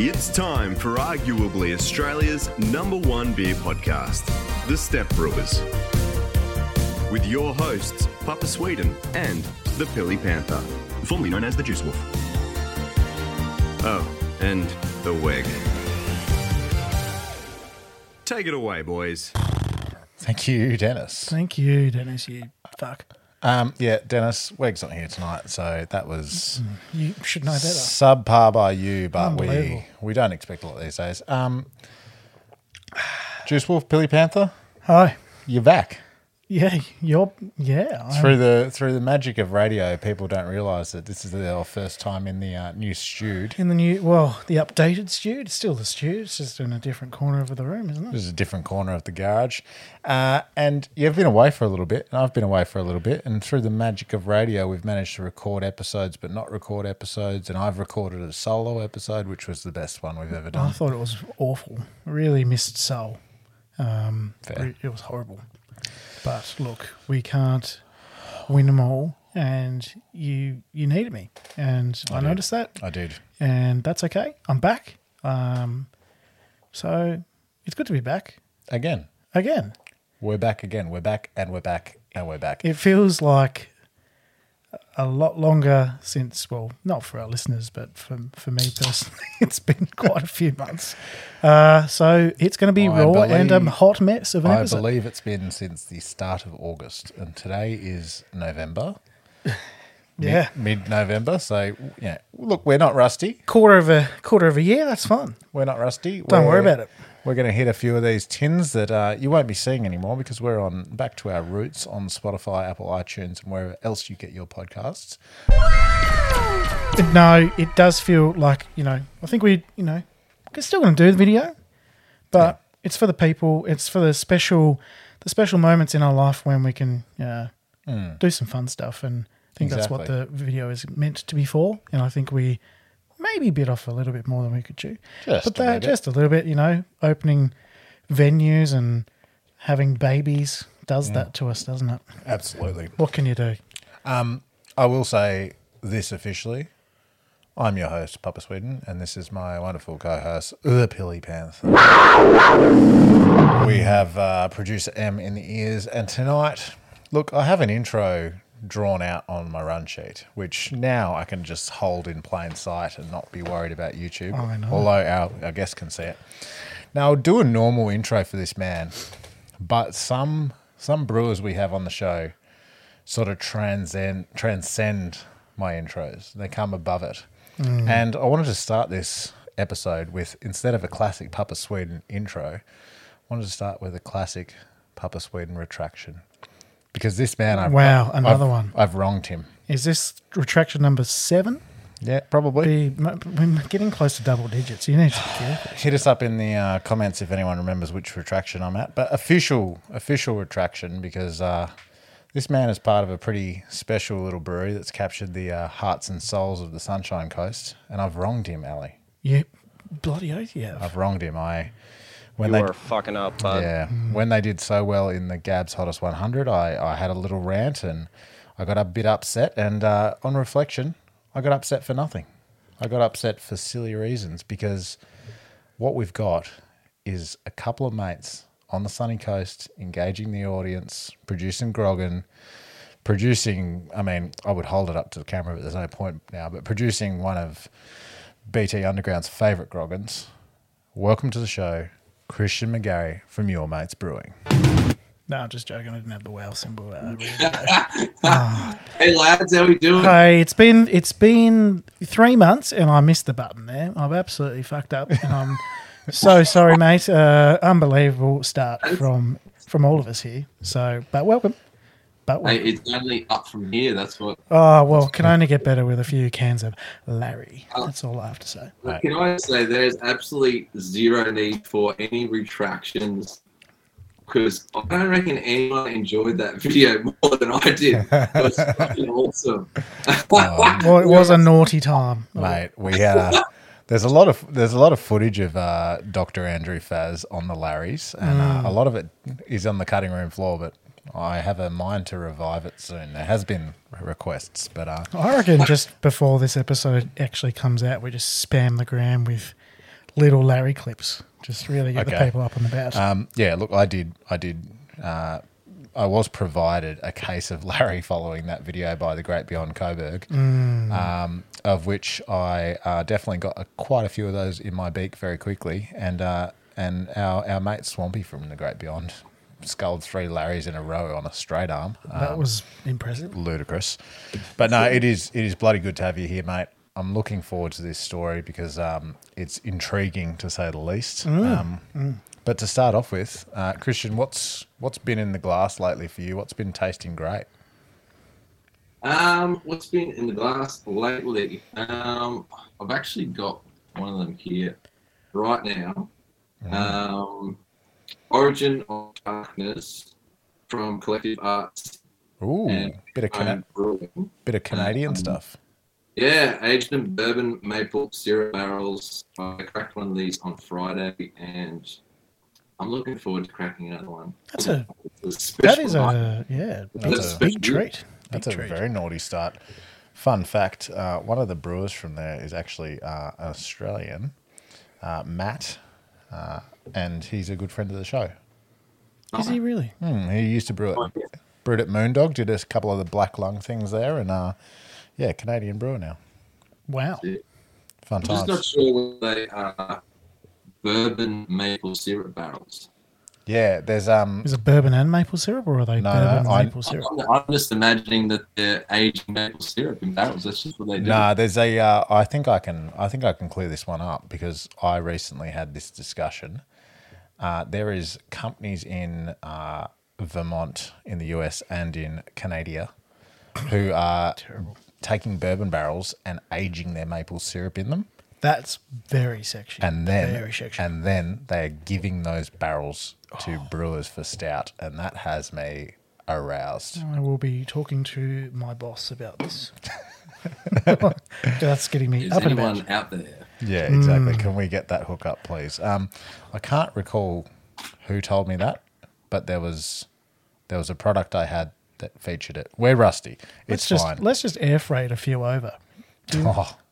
It's time for arguably Australia's #1 beer podcast, The Step Brewers, with your hosts, Papa Sweden and the Pilly Panther, formerly known as the Juice Wolf. Oh, and the Weg. Take it away, boys. Thank you, Dennis, you fuck. Dennis, Weg's not here tonight, so that was... You should know better. Subpar by you, but we don't expect a lot these days. Juice Wolf, Pilly Panther. Hi. You're back. Yeah. Through the magic of radio, people don't realise that this is their first time in the new stewed. The updated stewed. It's still the stewed. It's just in a different corner of the room, isn't it? It's a different corner of the garage. And you've been away for a little bit, and I've been away for a little bit. And through the magic of radio, we've managed to record episodes but not record episodes. And I've recorded a solo episode, which was the best one we've ever done. I thought it was awful. Really missed soul. Fair. It was horrible. But look, we can't win them all, and you needed me, and I noticed that. I did. And that's okay. I'm back. So it's good to be back. Again. We're back again. We're back and we're back and we're back. It feels like a lot longer since, well, not for our listeners, but for me personally, it's been quite a few months. So it's going to be a hot mess of an episode. I believe it's been since the start of August, and today is November. Yeah, mid-November. So yeah, look, we're not rusty. Quarter of a year. That's fine. We're not rusty. Don't worry about it. We're going to hit a few of these tins that you won't be seeing anymore because we're on back to our roots on Spotify, Apple, iTunes, and wherever else you get your podcasts. No, it does feel like, I think we're still going to do the video, but it's for the people. It's for the special moments in our life when we can do some fun stuff, and I think that's what the video is meant to be for. And I think we maybe bit off a little bit more than we could chew. Just a little bit, opening venues and having babies does that to us, doesn't it? Absolutely. What can you do? I will say this officially. I'm your host, Papa Sweden, and this is my wonderful co-host, the Pilly Panther. We have producer M in the ears, and tonight, look, I have an intro drawn out on my run sheet, which now I can just hold in plain sight and not be worried about YouTube, although our guests can see it. Now, I'll do a normal intro for this man, but some brewers we have on the show sort of transcend my intros. They come above it. And I wanted to start this episode with, instead of a classic Papa Sweden intro, I wanted to start with a classic Papa Sweden retraction. Because this man, I've wronged him. Is this retraction number 7? Yeah, probably. We're getting close to double digits. You need to be careful. Hit us up in the comments if anyone remembers which retraction I'm at. But official retraction, because this man is part of a pretty special little brewery that's captured the hearts and souls of the Sunshine Coast, and I've wronged him, Ali. Yeah, bloody oath, yeah. I've wronged him. You were fucking up, bud. Yeah. When they did so well in the Gabs Hottest 100, I had a little rant and I got a bit upset. And on reflection, I got upset for nothing. I got upset for silly reasons, because what we've got is a couple of mates on the sunny coast engaging the audience, producing groggin', I would hold it up to the camera, but there's no point now, but producing one of BT Underground's favourite groggins. Welcome to the show, Christian McGarry from Your Mate's Brewing. No, I'm just joking. I didn't have the whale symbol. Hey lads, how we doing? Hey, it's been 3 months and I missed the button there. I've absolutely fucked up. And I'm so sorry, mate. Unbelievable start from all of us here. So, but welcome. Hey, it's only up from here. That's what. Oh well, can only get better with a few cans of Larry. That's all I have to say. Can I say there's absolutely zero need for any retractions, because I don't reckon anyone enjoyed that video more than I did. It was fucking awesome. Well, it was a naughty time, mate. We had. There's a lot of footage of Dr. Andrew Faz on the Larrys, and a lot of it is on the cutting room floor, but I have a mind to revive it soon. There has been requests, but I reckon just before this episode actually comes out, we just spam the gram with little Larry clips, just really get the people up and about. Yeah, look, I did, I was provided a case of Larry following that video by the Great Beyond Coburg, of which I definitely got quite a few of those in my beak very quickly. And our mate Swampy from the Great Beyond sculled three Larrys in a row on a straight arm. That was impressive. Ludicrous. But no, it is bloody good to have you here, mate. I'm looking forward to this story because it's intriguing, to say the least. But to start off with, Christian, what's been in the glass lately for you? What's been tasting great? What's been in the glass lately? I've actually got one of them here right now. Origin of Darkness from Collective Arts. Ooh, bit of Canadian stuff. Yeah, aged in bourbon maple syrup barrels. I cracked one of these on Friday and I'm looking forward to cracking another one. That's a big treat. That's a very naughty start. Fun fact, one of the brewers from there is actually Australian, Matt, and he's a good friend of the show. Is he really? He used to brew it at Moondog, did a couple of the Black Lung things there, and Canadian brewer now. Wow. Fun times. I'm just not sure where they are. Bourbon maple syrup barrels. Yeah, there's Is it bourbon and maple syrup, or are they maple syrup? I'm just imagining that they're aging maple syrup in barrels. That's just what they do. No, there's a. I think I can clear this one up because I recently had this discussion. There is companies in Vermont, in the US, and in Canada, who are taking bourbon barrels and aging their maple syrup in them. That's very sexy. And then they are giving those barrels to brewers for stout, and that has me aroused. I will be talking to my boss about this. That's getting me up and about. Is anyone out there? Yeah, exactly. Can we get that hook up, please? I can't recall who told me that, but there was a product I had that featured it. We're rusty. It's fine. Let's just air freight a few over.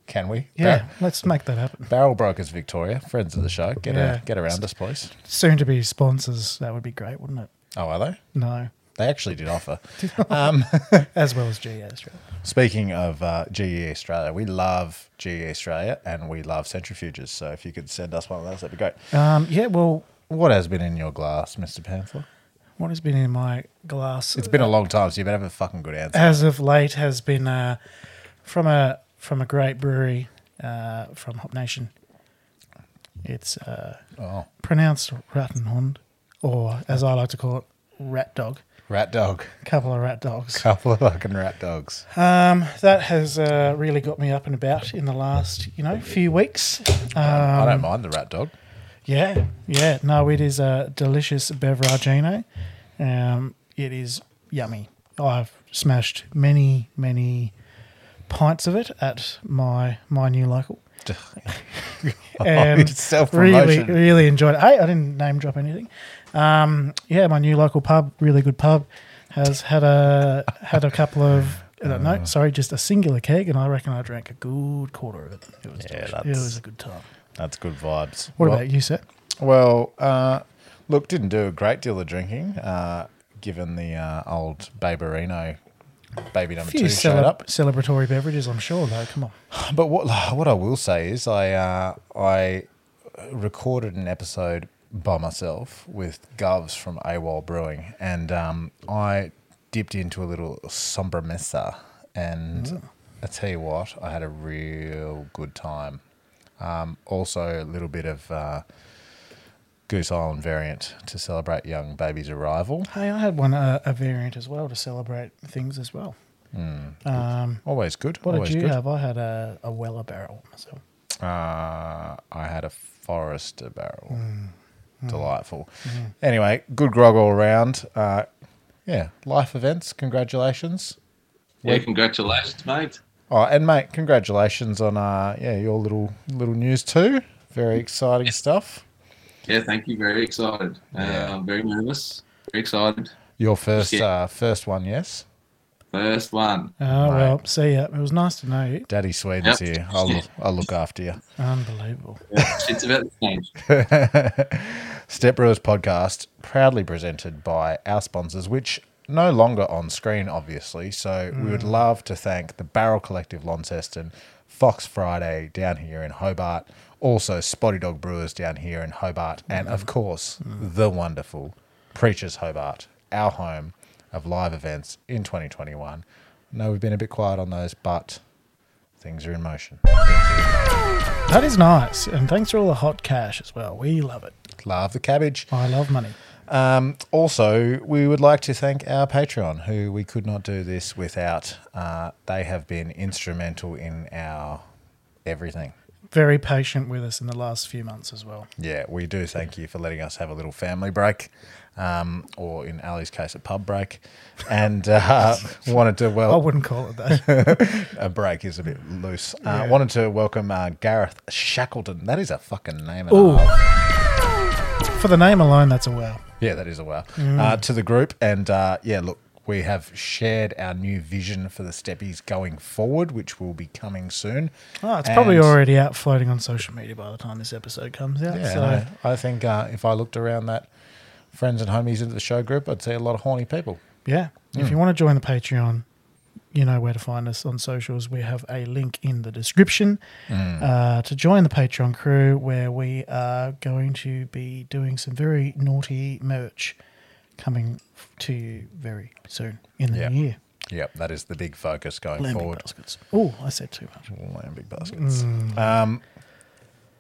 Can we? Yeah, let's make that happen. Barrel Brokers Victoria, friends of the show, get around us, please. Soon to be sponsors, that would be great, wouldn't it? Oh, are they? No. They actually did offer. As well as GE Australia. Speaking of GE Australia, we love GE Australia and we love centrifuges, so if you could send us one of those, that'd be great. What has been in your glass, Mr. Panther? What has been in my glass? It's been a long time, so you better have a fucking good answer. As of late has been from a great brewery from Hop Nation. It's pronounced Rattenhund, or as I like to call it, Rat Dog. Rat Dog. Couple of rat dogs. Couple of fucking rat dogs. That has really got me up and about in the last, few weeks. I don't mind the Rat Dog. Yeah. No, it is a delicious beveragino. It is yummy. I've smashed many, many pints of it at my new local, and really, really enjoyed it. I didn't name drop anything. My new local pub, really good pub, has had a couple of just a singular keg, and I reckon I drank a good quarter of it. It was a good time. That's good vibes. What about you, Seth? Well, look, didn't do a great deal of drinking, given the old Baberino. Baby number two showed up. Celebratory beverages, I'm sure, though. Come on. But what I will say is I recorded an episode by myself with Govs from AWOL Brewing, and I dipped into a little sombra mesa, and I tell you what, I had a real good time. Also, a little bit of Goose Island variant to celebrate young baby's arrival. Hey, I had one a variant as well to celebrate things as well. Always good. What did you have? I had a Weller barrel myself. I had a Forester barrel. Delightful. Anyway, good grog all around. Life events. Congratulations. Yeah, congratulations, mate. Oh, and mate, congratulations on your little news too. Very exciting stuff. Yeah, thank you. Very excited. I'm very nervous. Very excited. Your first one, yes? First one. Oh, mate. Well, see ya. It was nice to know you. Daddy Sweden's here. I'll look after you. Unbelievable. Shit's about to change. Step Brewers Podcast, proudly presented by our sponsors, which no longer on screen, obviously. So we would love to thank the Barrel Collective Launceston, Fox Friday down here in Hobart, also Spotty Dog Brewers down here in Hobart, and, of course, the wonderful Preachers Hobart, our home of live events in 2021. I know we've been a bit quiet on those, but things are in motion. That is nice, and thanks for all the hot cash as well. We love it. Love the cabbage. I love money. Also, we would like to thank our Patreon, who we could not do this without. They have been instrumental in our everything. Very patient with us in the last few months as well. Yeah, we do thank you for letting us have a little family break, or in Ali's case, a pub break. And wanted to I wouldn't call it that. A break is a bit loose. Wanted to welcome Gareth Shackleton. That is a fucking name. Ooh. For the name alone, that's a wow. Yeah, that is a wow. To the group. And, look, we have shared our new vision for the Steppies going forward, which will be coming soon. Oh, it's probably already out floating on social media by the time this episode comes out. Yeah, so. I think if I looked around that friends and homies into the show group, I'd see a lot of horny people. Yeah. If you want to join the Patreon, you know where to find us on socials. We have a link in the description to join the Patreon crew, where we are going to be doing some very naughty merch coming to you very soon in the new year. Yep, that is the big focus going forward. Lambic baskets. Oh, I said too much. Lambic baskets.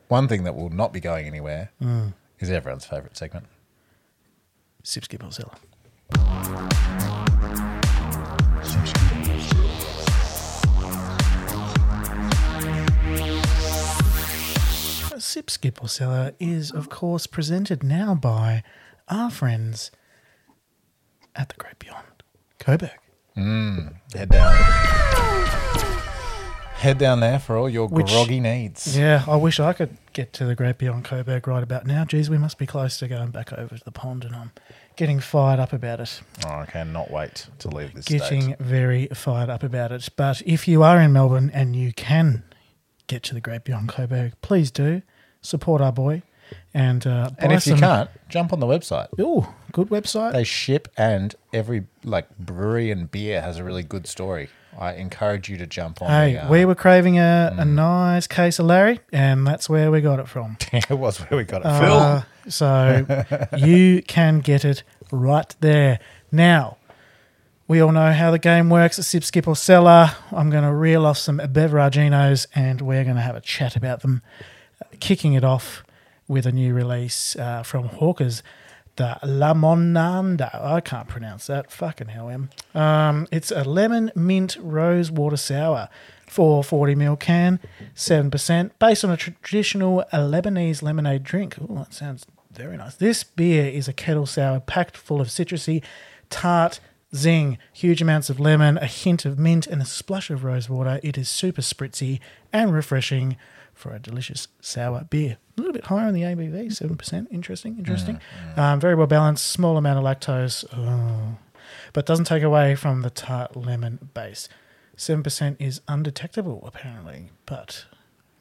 One thing that will not be going anywhere is everyone's favourite segment. Sip, skip, or sell. Sip, Skip or Cellar is, of course, presented now by our friends at the Great Beyond Coburg. Head down there for all your groggy needs. Yeah, I wish I could get to the Great Beyond Coburg right about now. Geez, we must be close to going back over to the pond, and I'm getting fired up about it. Oh, I cannot wait to leave this Getting very fired up about it. But if you are in Melbourne and you can get to the Great Beyond Coburg, please do support our boy. And if you can't, jump on the website. Oh, good website. They ship, and every brewery and beer has a really good story. I encourage you to jump on. Hey, we were craving a nice case of Larry, and that's where we got it from. It was where we got it from. So you can get it right there. Now, we all know how the game works at Sip, Skip or Cellar. I'm going to reel off some beveraginos, and we're going to have a chat about them, kicking it off with a new release from Hawkers, the Lamonanda. I can't pronounce that. Fucking hell, Em. It's a lemon mint rose water sour for 40ml can, 7%, based on a traditional Lebanese lemonade drink. Oh, that sounds very nice. This beer is a kettle sour packed full of citrusy, tart, zing, huge amounts of lemon, a hint of mint, and a splash of rose water. It is super spritzy and refreshing for a delicious sour beer. A little bit higher on the ABV, 7%. Interesting. Very well balanced, small amount of lactose, but doesn't take away from the tart lemon base. 7% is undetectable, apparently, but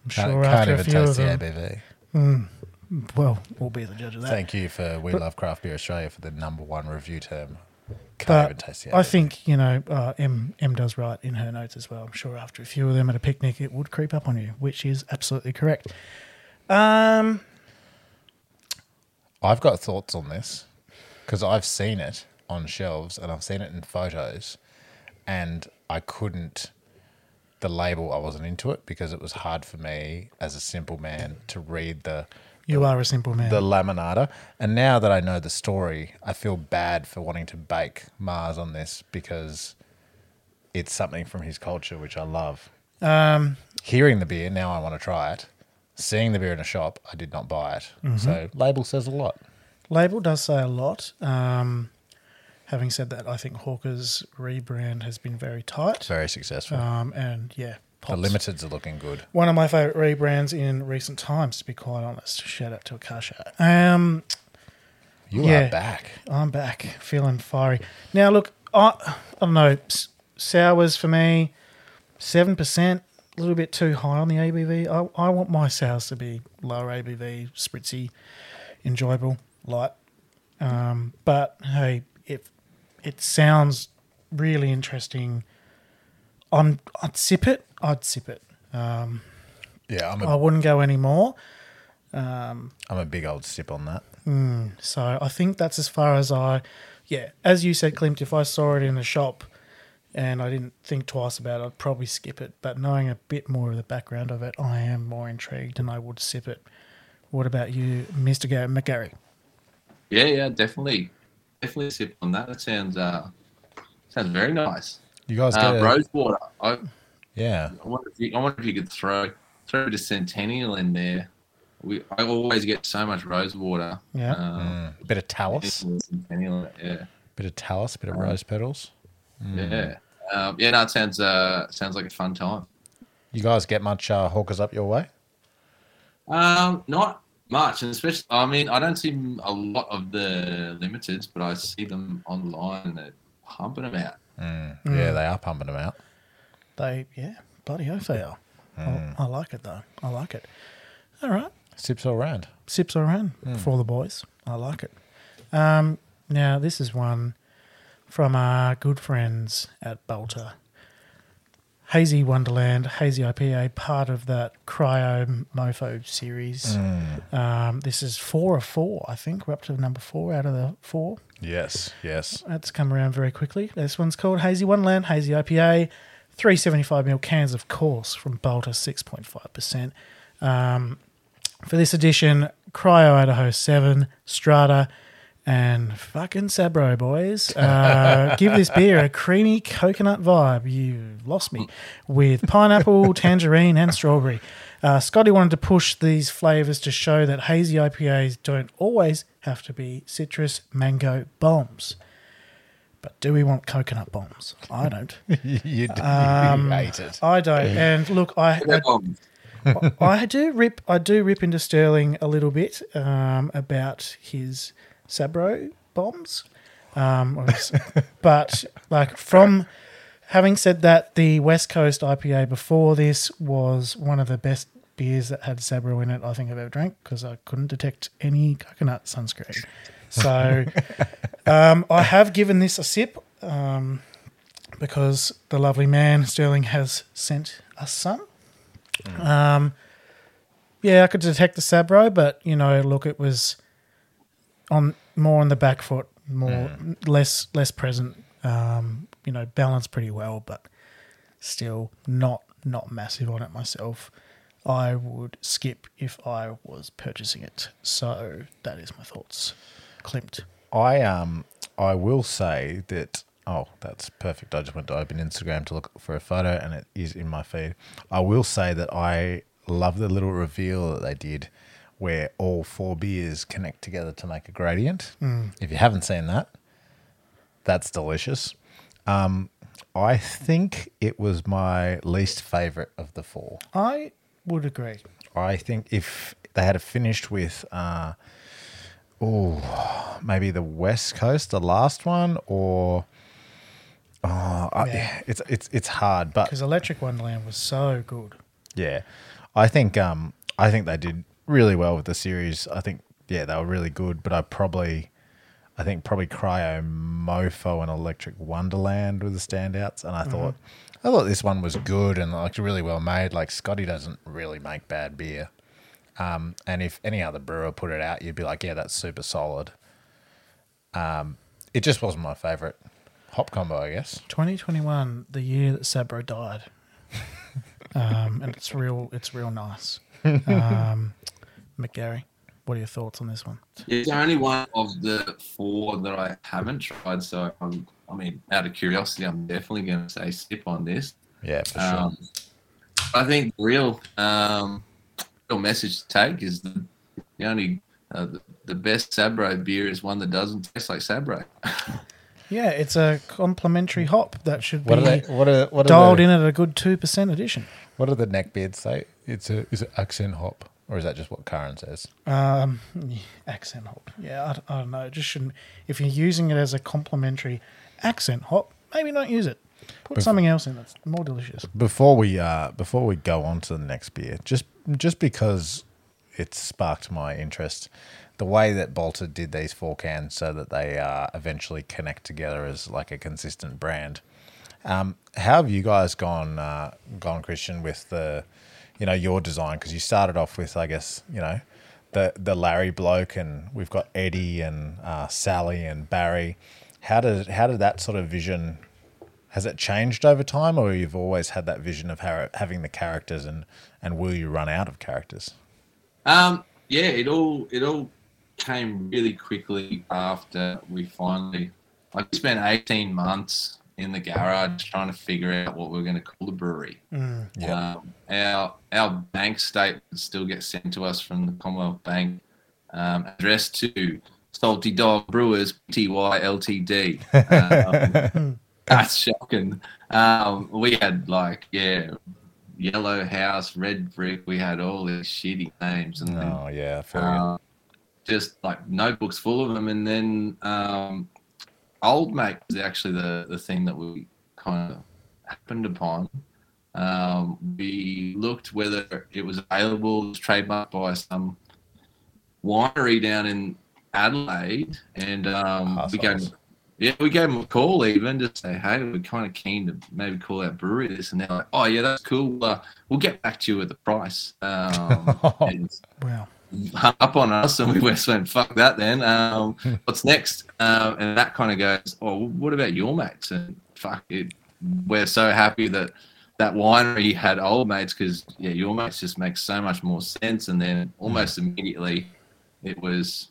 I'm sure after a few of them... Can't even taste the ABV. Well, we'll be the judge of that. Thank you for We Love Craft Beer Australia for the number one review term. I think, Em does write in her notes as well. I'm sure after a few of them at a picnic, it would creep up on you, which is absolutely correct. I've got thoughts on this because I've seen it on shelves and I've seen it in photos, and I couldn't – the label, I wasn't into it because it was hard for me as a simple man to read the – You are a simple man. The Laminata. And now that I know the story, I feel bad for wanting to bake Mars on this because it's something from his culture, which I love. Hearing the beer, now I want to try it. Seeing the beer in a shop, I did not buy it. Mm-hmm. So label says a lot. Label does say a lot. Having said that, I think Hawker's rebrand has been very tight. Very successful. The limiteds are looking good. One of my favourite rebrands in recent times, to be quite honest. Shout out to Akasha. You are back. I'm back, feeling fiery. Now, look, I don't know. Sours for me, 7%, a little bit too high on the ABV. I want my sours to be lower ABV, spritzy, enjoyable, light. But, hey, if it sounds really interesting, I'd sip it. Yeah, I wouldn't go any more. I'm a big old sip on that. So I think that's as far as as you said, Klimt, if I saw it in the shop and I didn't think twice about it, I'd probably skip it. But knowing a bit more of the background of it, I am more intrigued and I would sip it. What about you, Mr. McGarry? Yeah, definitely. Definitely sip on that. That sounds very nice. You guys get Rosewater. I wonder if you could throw to Centennial in there. I always get so much Rosewater. Yeah. Bit of Talus. Centennial, yeah. Bit of Talus, bit of rose petals. Mm. Yeah. It sounds like a fun time. You guys get much Hawkers up your way? Not much, and especially, I mean, I don't see a lot of the limiteds, but I see them online. They're pumping them out. Yeah, they are pumping them out. Bloody oath they are. I like it, though. I like it. All right. Sips all round for the boys. I like it. Now, this is one from our good friends at Balter. Hazy Wonderland, Hazy IPA, part of that Cryo Mofo series. This is 4 of 4, I think. We're up to number 4 out of the 4. Yes. That's come around very quickly. This one's called Hazy Wonderland, Hazy IPA, 375ml cans, of course, from Balter, 6.5%. For this edition, Cryo Idaho 7, Strata, and fucking Sabro, boys. Give this beer a creamy coconut vibe. You lost me. With pineapple, tangerine, and strawberry. Scotty wanted to push these flavours to show that hazy IPAs don't always have to be citrus mango bombs. But do we want coconut bombs? I don't. You hate it. I don't. And look, I do rip into Sterling a little bit about his Sabro bombs, but like from having said that, the West Coast IPA before this was one of the best beers that had Sabro in it I think I've ever drank because I couldn't detect any coconut sunscreen. So I have given this a sip because the lovely man Sterling has sent us some. I could detect the Sabro, but you know, look, it was on the back foot, less present. Balanced pretty well, but still not massive on it myself. I would skip if I was purchasing it. So that is my thoughts. Klimt. I will say that. Oh, that's perfect. I just went to open Instagram to look for a photo and it is in my feed. I will say that I love the little reveal that they did where all 4 beers connect together to make a gradient. If you haven't seen that, that's delicious. I think it was my least favourite of the 4. I would agree. I think if they had finished with... maybe the West Coast, the last one, or... It's hard, but because Electric Wonderland was so good. Yeah, I think they did really well with the series. I think they were really good, but I think probably Cryo Mofo and Electric Wonderland were the standouts, and I thought this one was good and like really well made. Like Scotty doesn't really make bad beer, and if any other brewer put it out, you'd be like, yeah, that's super solid. It just wasn't my favourite. Hop combo, I guess. 2021, the year that Sabro died, and it's real nice. McGarry, what are your thoughts on this one? It's the only one of the 4 that I haven't tried, so out of curiosity, I'm definitely going to say sip on this. Yeah, for sure. I think the real message to take is the only the best Sabro beer is one that doesn't taste like Sabro. Yeah, it's a complimentary hop that should be dialed in at a good 2% addition. What do the neckbeards say? Is it accent hop, or is that just what Karen says? Accent hop. Yeah, I don't know. It just shouldn't. If you're using it as a complimentary accent hop, maybe not use it. Put something else in that's more delicious. Before we go on to the next beer, just because it sparked my interest, the way that Balter did these four cans so that they eventually connect together as like a consistent brand. How have you guys gone, Christian, with the, you know, your design? Because you started off with, I guess, you know, the Larry bloke, and we've got Eddie and Sally and Barry. How did that sort of vision? Has it changed over time, or you've always had that vision of having the characters, and will you run out of characters? Yeah, it all came really quickly after we finally. I spent 18 months in the garage trying to figure out what we're going to call the brewery. Our bank statements still get sent to us from the Commonwealth Bank, addressed to Salty Dog Brewers Pty Ltd. That's shocking. We had like, Yellow House, Red Brick. We had all these shitty names, and just like notebooks full of them. And then Old Mate was actually the thing that we kind of happened upon. We looked whether it was available, trademarked by some winery down in Adelaide, and we gave them a call even to say, hey, we're kind of keen to maybe call our brewery this. And they're like, oh, yeah, that's cool. We'll get back to you with the price. Wow. Hung up on us, and we just went, fuck that then. What's next? And that kind of goes, oh, what about Your Mates? And fuck it. We're so happy that winery had Old Mates, because, yeah, Your Mates just makes so much more sense. And then almost immediately it was,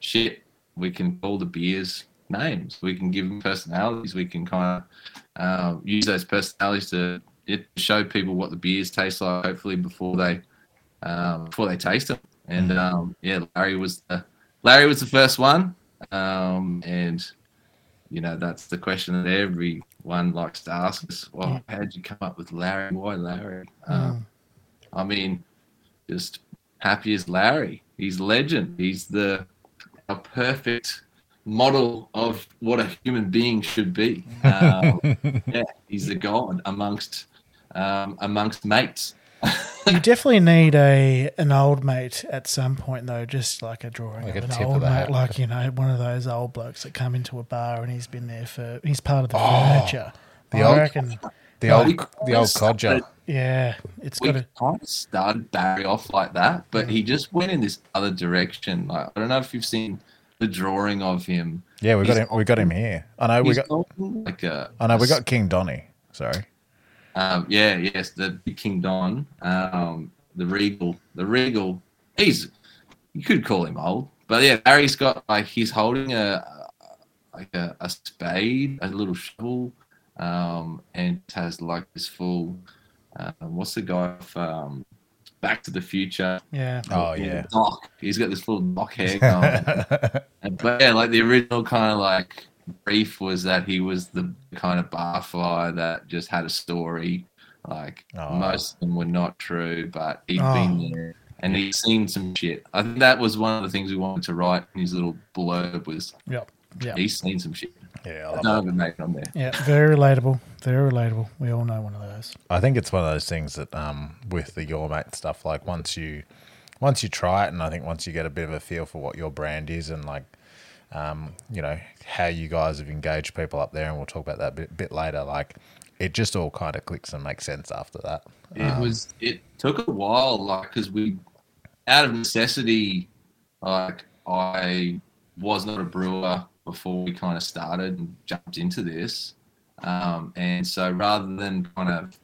shit, we can call the beers names, we can give them personalities, we can kind of use those personalities to show people what the beers taste like, hopefully before they taste them. And Larry was the first one, and you know, that's the question that everyone likes to ask us, well, how'd you come up with Larry? Why Larry? I mean, just happy as Larry. He's legend. He's a perfect model of what a human being should be. He's the god amongst mates. You definitely need an old mate at some point, though, just like a drawing like of an old mate, like, you know, one of those old blokes that come into a bar and he's been there for. He's part of the furniture. The old codger. Yeah, it's got to kind of started Barry off like that, but he just went in this other direction. Like, I don't know if you've seen the drawing of him. Yeah, we got him here. I know we got King Donnie. Sorry. The King Don, the Regal. You could call him old, but yeah, Barry's got like he's holding a spade, a little shovel, and has like this full. What's the guy from Back to the Future? Yeah. Oh, yeah. Doc. He's got this full doc hair going. But yeah, like the original kind of like brief was that he was the kind of barfly that just had a story. Like most of them were not true, but he'd been there and he'd seen some shit. I think that was one of the things we wanted to write in his little blurb was he's seen some shit. Yeah, I love it, mate. I'm there. Yeah, very relatable. Very relatable. We all know one of those. I think it's one of those things that with the Your Mate stuff, like once you try it, and I think once you get a bit of a feel for what your brand is, and like you know how you guys have engaged people up there, and we'll talk about that a bit later. Like it just all kind of clicks and makes sense after that. It took a while, like because we out of necessity, like I was not a brewer before we kind of started and jumped into this. And so rather than kind of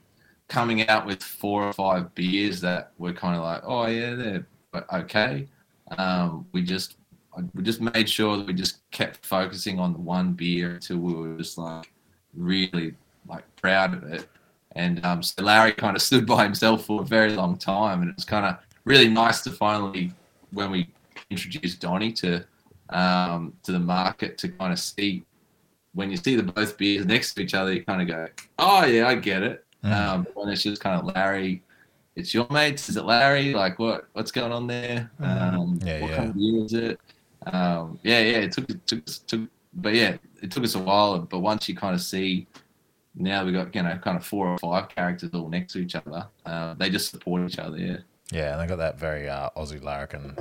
coming out with 4 or 5 beers that were kind of like, oh yeah, they're okay. We just made sure that we just kept focusing on the one beer until we were just like really like proud of it. And so Larry kind of stood by himself for a very long time, and it was kind of really nice to finally, when we introduced Donnie to the market, to kind of see when you see the both beers next to each other, you kind of go, oh yeah, I get it. When it's just kind of Larry, it's Your Mates. Is it Larry? Like what's going on there? What kind of beer is it? It took us a while, but once you kind of see now we've got, you know, kind of 4 or 5 characters all next to each other. They just support each other, yeah. Yeah, and they got that very Aussie larrikin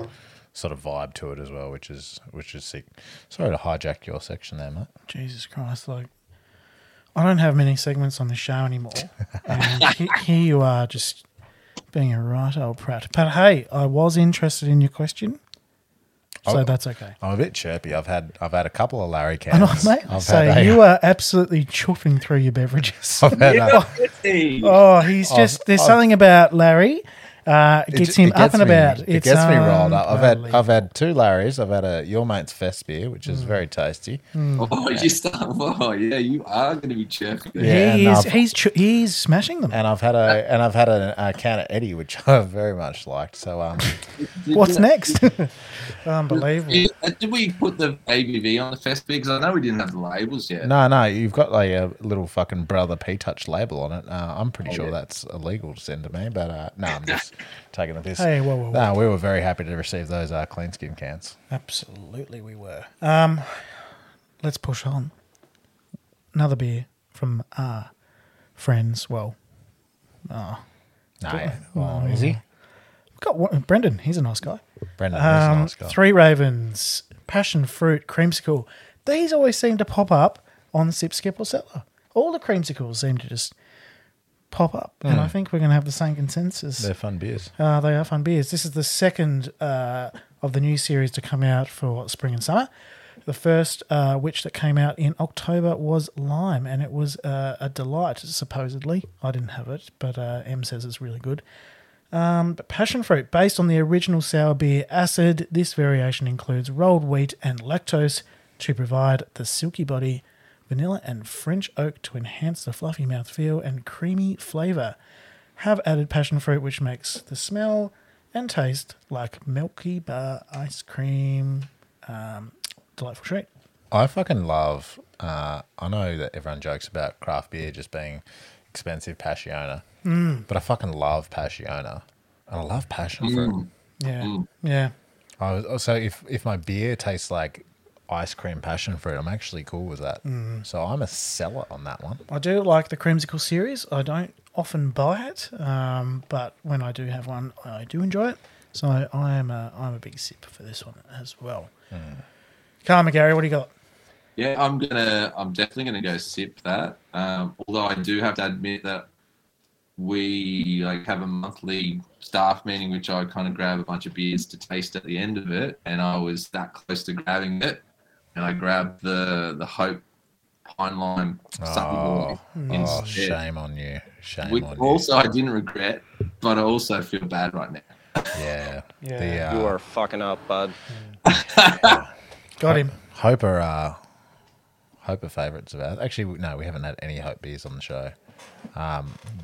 sort of vibe to it as well, which is sick. Sorry to hijack your section there, mate. Jesus Christ, like, I don't have many segments on the show anymore. And here you are just being a right old prat. But, hey, I was interested in your question, so that's okay. I'm a bit chirpy. I've had a couple of Larry cans. I know, mate. You are absolutely chopping through your beverages. There's something about Larry. It gets him up and about. It gets me rolled up. I've had 2 Larrys. I've had a Your Mate's Fest beer, which is very tasty. Mm. You are going to be chirping. Yeah, he's smashing them. And I've had a can of Eddie, which I very much liked. So what's next? Unbelievable. Did we put the ABV on the fest beer? Because I know we didn't have the labels yet. No, you've got like a little fucking Brother P-Touch label on it. I'm pretty sure that's illegal to send to me, but no, I'm just taking a piss. Hey, whoa. No, we were very happy to receive those clean skin cans. Absolutely, we were. Let's push on. Another beer from our friends. Is he? We've got one, Brendan. He's a nice guy. Three Ravens, Passion Fruit, Creamsicle. These always seem to pop up on Sip, Skip or Cellar. All the creamsicles seem to just pop up, and I think we're going to have the same consensus. They're fun beers. They are fun beers. This is the second of the new series to come out for spring and summer. The first, which that came out in October, was Lime, and it was a delight, supposedly. I didn't have it, but M says it's really good. But Passion Fruit, based on the original sour beer Acid, this variation includes rolled wheat and lactose to provide the silky body, vanilla and French oak to enhance the fluffy mouthfeel and creamy flavour. Have added passion fruit, which makes the smell and taste like milky bar ice cream. Delightful treat. I fucking love, I know that everyone jokes about craft beer just being expensive Passiona, but I fucking love Passiona. I love passion fruit. Yeah, yeah. So if my beer tastes like ice cream passion fruit, I'm actually cool with that. So I'm a seller on that one. I do like the Creamsicle series. I don't often buy it, but when I do have one, I do enjoy it. So I'm a big sip for this one as well. Carl McGarry, what do you got? Yeah, I'm definitely gonna go sip that. Although I do have to admit that we have a monthly staff meeting, which I kind of grab a bunch of beers to taste at the end of it, and I was that close to grabbing it. And I grabbed the Hope Pine Lime Sunboy instead. Shame on you. I didn't regret, but I also feel bad right now. Yeah. You are fucking up, bud. Yeah. Got him. Hope are favourites of ours. Actually, no, we haven't had any Hope beers on the show.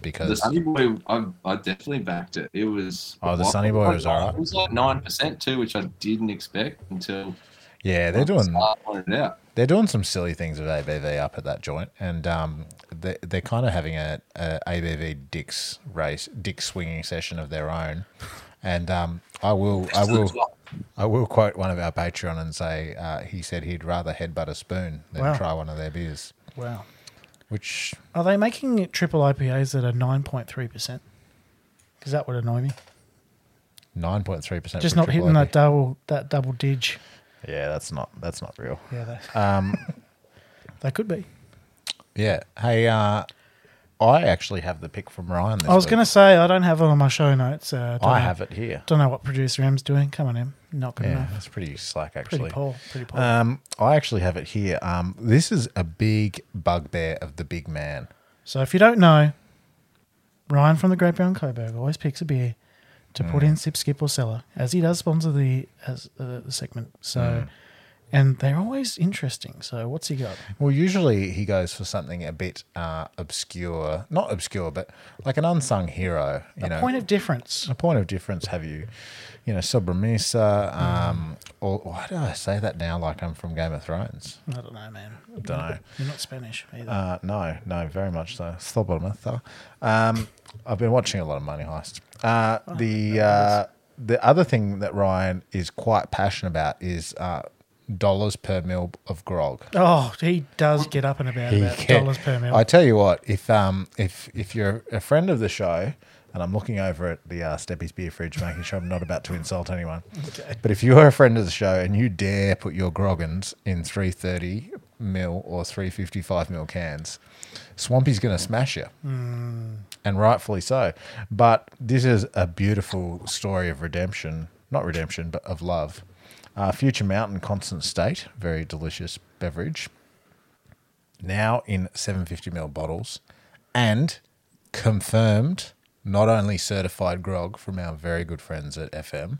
Because the Sunny Boy, I definitely backed it. It was the Sunny Boy was alright. It was like 9% too, which I didn't expect until. Yeah, they're doing some silly things with ABV up at that joint, and they're kind of having a ABV dick swinging session of their own. And I will quote one of our Patreon and say he said he'd rather headbutt a spoon than try one of their beers. Wow. Which are they making triple IPAs that are 9.3%? Because that would annoy me. 9.3%. Just not hitting that double dig. Yeah, that's not real. Yeah, they could be. Yeah. Hey, I actually have the pick from Ryan this week. I was going to say I don't have it on my show notes. I have it here. Don't know what producer M's doing. Come on, Em. Not good enough. That's pretty slack, actually. Pretty poor. I actually have it here. This is a big bugbear of the big man. So if you don't know, Ryan from the Great Beyond Coburg always picks a beer to put in Sip, Skip or Cellar, as he does sponsor the segment. So, and they're always interesting. So what's he got? Well, usually he goes for something a bit obscure. Not obscure, but like an unsung hero. You know, point of difference. A point of difference, have you know, Sobremesa. Or why do I say that now like I'm from Game of Thrones? I don't know, man. I don't know. You're not Spanish either. No, very much so. Sobremesa. I've been watching a lot of Money Heist. The other thing that Ryan is quite passionate about is $1 per mil of grog. Oh, he does get up and about $1 per mil. I tell you what, if you're a friend of the show, and I'm looking over at the Steppy's beer fridge, making sure I'm not about to insult anyone. Okay. But if you are a friend of the show and you dare put your groggins in 330 mil or 355 mil cans, Swampy's going to smash you, and rightfully so. But this is a beautiful story of redemption, not redemption, but of love. Future Mountain Constant State, very delicious beverage, now in 750ml bottles, and confirmed, not only certified grog from our very good friends at FM,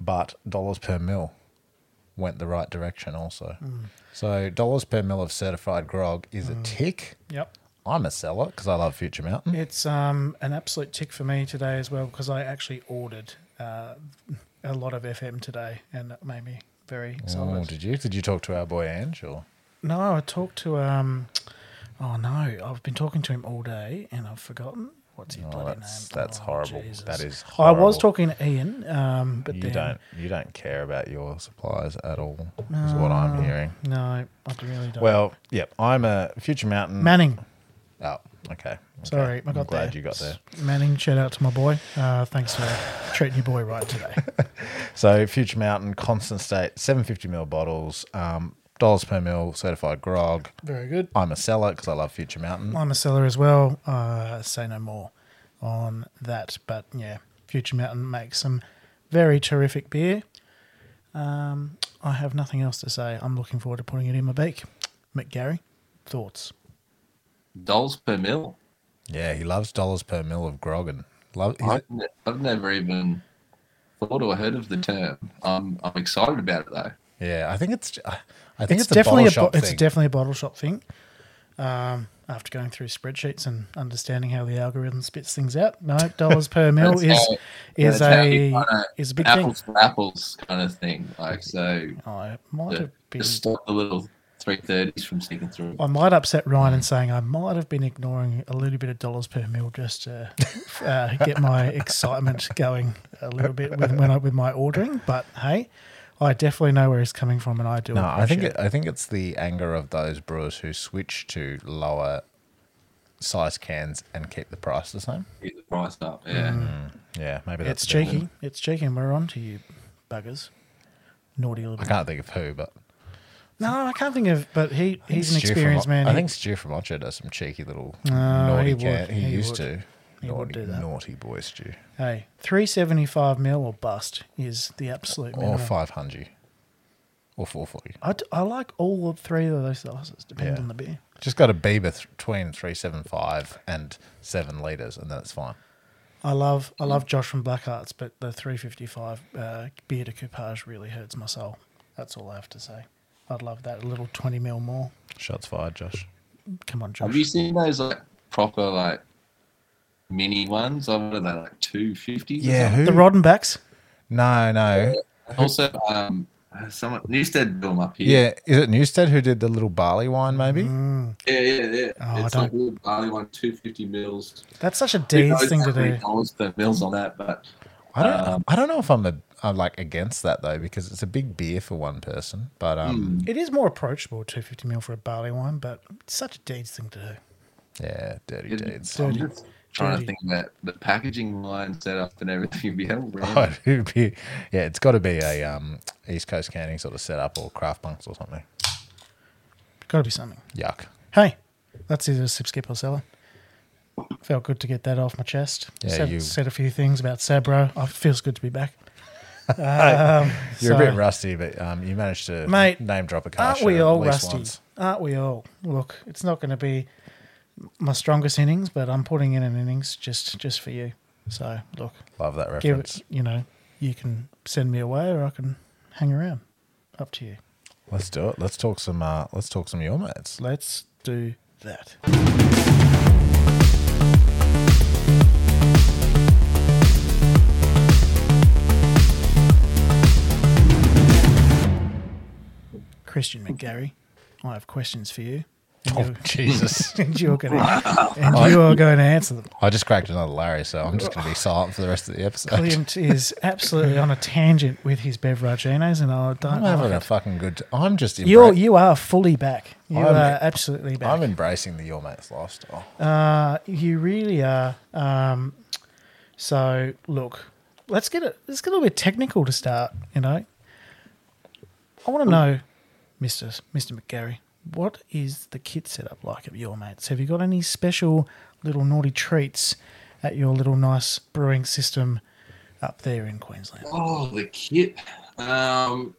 but dollars per mil went the right direction also. So dollars per mil of certified grog is a tick. Yep. I'm a seller because I love Future Mountain. It's an absolute tick for me today as well, because I actually ordered a lot of FM today, and it made me very excited. Oh, did you? Did you talk to our boy Ange? Or? No, I talked to I've been talking to him all day, and I've forgotten what's his bloody name. That's horrible. Jesus. That is horrible. I was talking to Ian, but you don't care about your suppliers at all, is what I'm hearing. No, I really don't. Well, yep, I'm a Future Mountain Manning. Oh, okay. Sorry, I'm glad there. You got there. Manning, shout out to my boy. Thanks for treating your boy right today. So Future Mountain, Constant State, 750ml bottles, dollars per mil, certified grog. Very good. I'm a seller because I love Future Mountain. I'm a seller as well. Say no more on that. But, yeah, Future Mountain makes some very terrific beer. I have nothing else to say. I'm looking forward to putting it in my beak. McGarry, thoughts? Dollars per mil. Yeah, he loves dollars per mil of groggin. I've never even thought or heard of the term. I'm excited about it though. Yeah, I think it's definitely a bottle shop thing. It's definitely a bottle shop thing. After going through spreadsheets and understanding how the algorithm spits things out, no dollars per mil is a big apples thing. Apples kind of thing. Like so, I might have been just stop the little 330s from sticking through. I might upset Ryan in saying I might have been ignoring a little bit of dollars per mil just to get my excitement going a little bit with my ordering. But hey, I definitely know where he's coming from, and I do. No, I think it's the anger of those brewers who switch to lower size cans and keep the price the same. Keep the price up, yeah, yeah. Maybe that's cheeky. It's cheeky, and we're on to you, buggers. Naughty little. I can't think of who, but. No, I can't think of, but he's an experienced man. I think Stu from Ocho does some cheeky little naughty cat. He used to. He would do that. Naughty boy, Stu. Hey, 375 mil or bust is the absolute minimum. Or 500. Or 440. I like all three of those sizes, depending on the beer. Just got a Bieber between 375 and 7 litres, and that's fine. I love Josh from Blackhearts, but the 355 beer to coupage really hurts my soul. That's all I have to say. I'd love that, a little 20 mil more. Shots fired, Josh. Come on, Josh. Have you seen those like proper like mini ones? What are they, like 250s? Yeah, the Roddenbacks? No. Yeah. Also, someone Newstead built them up here. Yeah, is it Newstead who did the little barley wine maybe? Yeah. Oh, it's like a little barley wine, 250 mils. That's such a D's thing to do. $3 per mils on that, but I don't know if I'm like against that though, because it's a big beer for one person. But it is more approachable, 250ml for a barley wine, but it's such a deeds thing to do. Yeah, dirty deeds. I'm just trying to think about the packaging line set up and everything would be held around. Yeah, it's got to be a East Coast canning sort of setup or craft bunks or something. Got to be something. Yuck. Hey, that's either a sip, skip or seller. Felt good to get that off my chest. Yeah, said a few things about Sabro. It feels good to be back. You're a bit rusty, but you managed to name drop a car. Aren't we all rusty? Once. Aren't we all? Look, it's not going to be my strongest innings, but I'm putting in an innings just for you. So look, love that reference. You can send me away, or I can hang around. Up to you. Let's do it. Let's talk some. Let's talk some Your Mates. Let's do that. Christian McGarry, I have questions for you. Oh, Jesus. And you're going to answer them. I just cracked another Larry, so I'm just going to be silent for the rest of the episode. Clint is absolutely on a tangent with his beveraginos, and I don't know. I'm having a fucking good time. I'm just you are fully back. You are absolutely back. I'm embracing the Your Mate's lifestyle. You really are. So, look, let's get a little bit technical to start, you know. I want to know, Mr. McGarry, what is the kit setup like at Your Mate's? Have you got any special little naughty treats at your little nice brewing system up there in Queensland? Oh, the kit. We've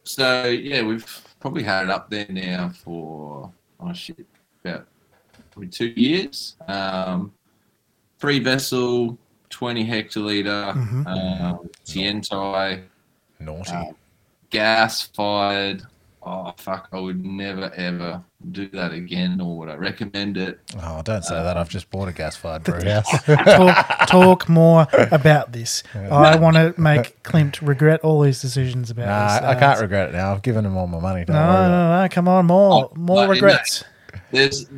probably had it up there now for, about probably 2 years. 3 vessel, 20 hectoliter, Tiantai. Naughty. Gas fired. Oh, fuck, I would never, ever do that again, nor would I recommend it. Oh, don't say that. I've just bought a gas-fired brew house. talk more about this. Yeah. I want to make Klimt regret all his decisions about this. I can't regret it now. I've given him all my money. No, come on, more regrets. As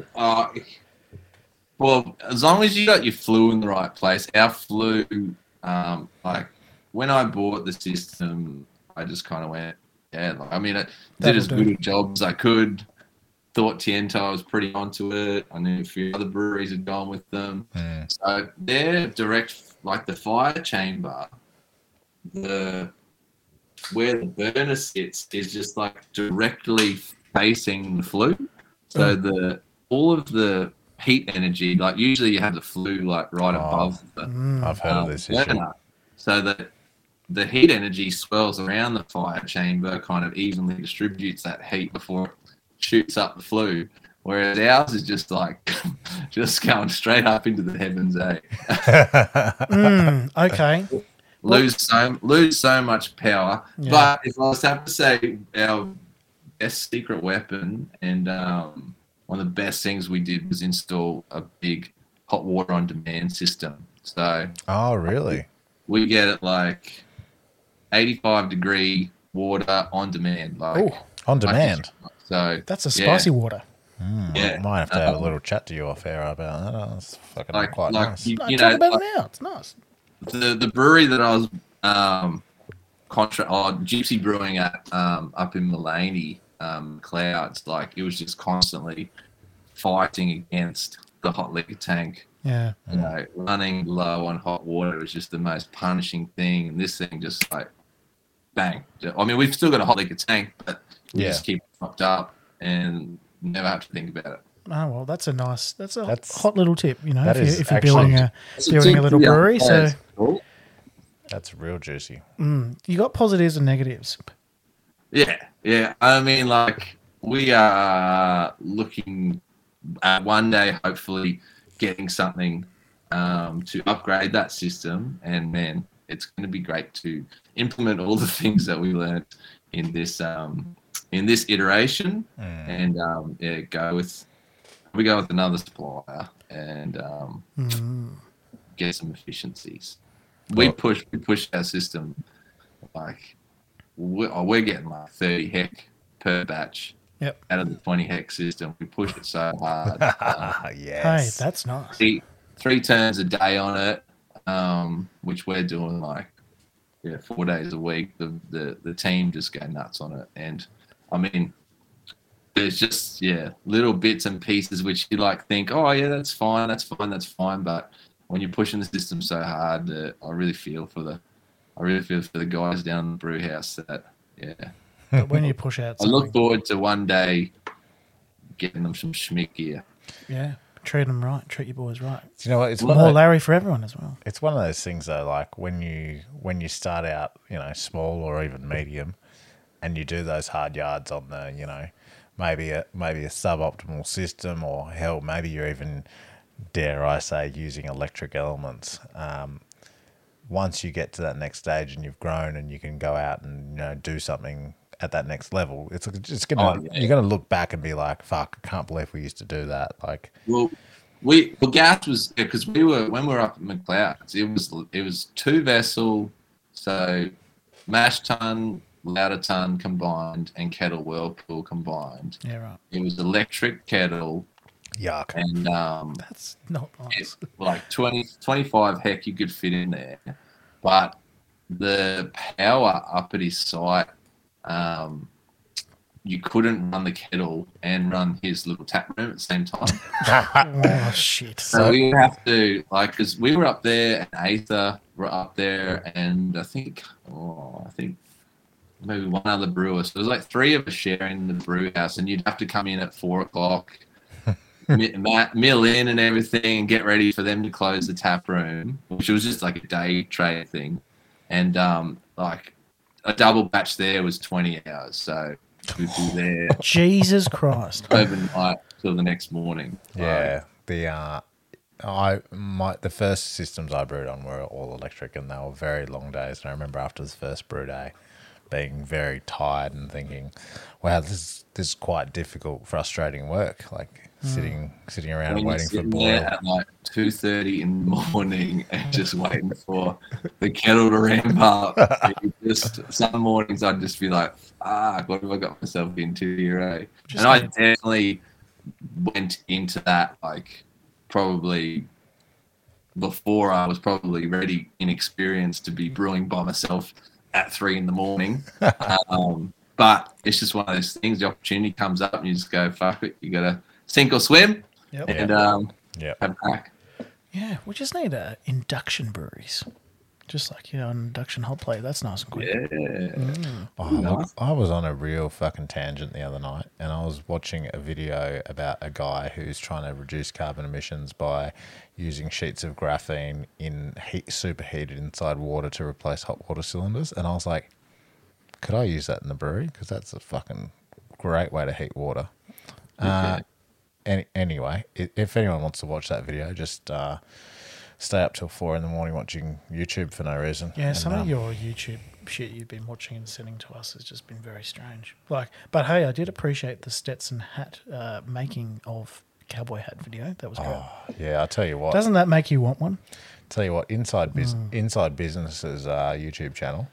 long as you got your flue in the right place, our flue, when I bought the system, I just kind of went, I did as good a job as I could. Thought Tiantai was pretty onto it. I knew a few other breweries had gone with them. Yeah. So their direct, the fire chamber, where the burner sits is just directly facing the flue. So all of the heat energy, usually you have the flue right above the burner. I've heard of this issue. So that the heat energy swirls around the fire chamber, kind of evenly distributes that heat before it shoots up the flue, whereas ours is just going straight up into the heavens, eh? Okay. Lose so much power. Yeah. But if I was to have to say our best secret weapon and one of the best things we did was install a big hot water on demand system. So. Oh, really? We get it 85-degree water on demand. On demand. So that's a spicy water. Yeah. I might have to have a little chat to you off air about that. That's fucking quite nice. Talk about it now. It's nice. The brewery that I was Gypsy Brewing at up in Mullaney, Clouds, it was just constantly fighting against the hot liquor tank. Yeah. Running low on hot water is just the most punishing thing. And this thing just bang. I mean, we've still got a hot liquor tank, but we just keep it topped up and never have to think about it. Oh, well, that's a hot little tip, if you're building a little brewery. So that's real juicy. You got positives and negatives. Yeah. Yeah. I mean, we are looking at one day, hopefully, getting something to upgrade that system, and man, it's going to be great to implement all the things that we learned in this iteration, and we go with another supplier and get some efficiencies. We push our system we're getting 30 hec per batch. Yep. Out of the 20 hec system, we push it so hard. Yes. Hey, that's nice. Three turns a day on it, which we're doing 4 days a week. The team just go nuts on it, and I mean, there's just little bits and pieces which you think, oh yeah, that's fine. But when you're pushing the system so hard, I really feel for the guys down in the brew house But when you push out something. I look forward to one day getting them some schmick gear. Yeah, treat them right. Treat your boys right. You know what? It's more Larry for everyone as well. It's one of those things, though, when you start out, small or even medium, and you do those hard yards on the, maybe a suboptimal system, or hell, maybe you're even, dare I say, using electric elements. Once you get to that next stage and you've grown and you can go out and, do something at that next level, it's just gonna you're gonna look back and be fuck, I can't believe we used to do that. Gas was, because when we were up at McLeod's, it was 2 vessel, so mash tun, louder tun combined, and kettle whirlpool combined. Yeah, right. It was electric kettle, Yuck. And that's not nice. Like 25 heck you could fit in there, but the power up at his site, you couldn't run the kettle and run his little tap room at the same time. Oh, shit. So we have to, like, because we were up there and Aether were up there and I think maybe one other brewer. So there's like three of us sharing the brew house, and you'd have to come in at 4 o'clock, mill in and everything, and get ready for them to close the tap room, which was just like a day trade thing. And like a double batch there was 20 hours. So we'd be there. Jesus Christ. Overnight till the next morning. Yeah. The first systems I brewed on were all electric, and they were very long days. And I remember after the first brew day, being very tired and thinking, wow, this is quite difficult, frustrating work, like sitting around waiting for boil. At like 2:30 in the morning and just waiting for the kettle to ramp up. Some mornings I'd just be like, fuck, what have I got myself into here, eh? And I definitely went into that like probably before I was probably ready, inexperienced to be brewing by myself at 3 in the morning. But it's just one of those things, the opportunity comes up and you just go, fuck it, you gotta sink or swim. Yep. And have a crack. Yeah, we just need induction breweries, just like, you know, an induction hot plate. That's nice and quick. Yeah. Look, I was on a real fucking tangent the other night, and I was watching a video about a guy who's trying to reduce carbon emissions by using sheets of graphene in superheated inside water to replace hot water cylinders. And I was like, could I use that in the brewery? Because that's a fucking great way to heat water. Anyway, if anyone wants to watch that video, just stay up till 4 in the morning watching YouTube for no reason. Yeah, some of your YouTube shit you've been watching and sending to us has just been very strange. Like, but hey, I did appreciate the Stetson hat making of cowboy hat video. That was great. Yeah, I tell you what. Doesn't that make you want one? Tell you what, Inside Business's YouTube channel.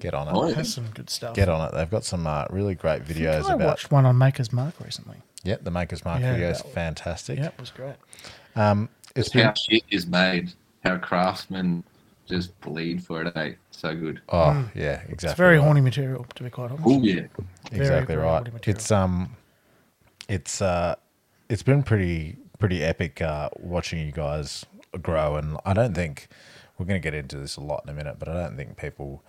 Get on it. Oh, that's some good stuff. Get on it. They've got some really great videos. I watched one on Maker's Mark recently. Yeah, the Maker's Mark video is fantastic. Yeah, it was great. How shit is made, how craftsmen just bleed for it, eh? So good. Oh, yeah, exactly. It's very horny material, to be quite honest. Oh, yeah. Exactly right. It's been pretty epic watching you guys grow, and I don't think we're going to get into this a lot in a minute, but I don't think people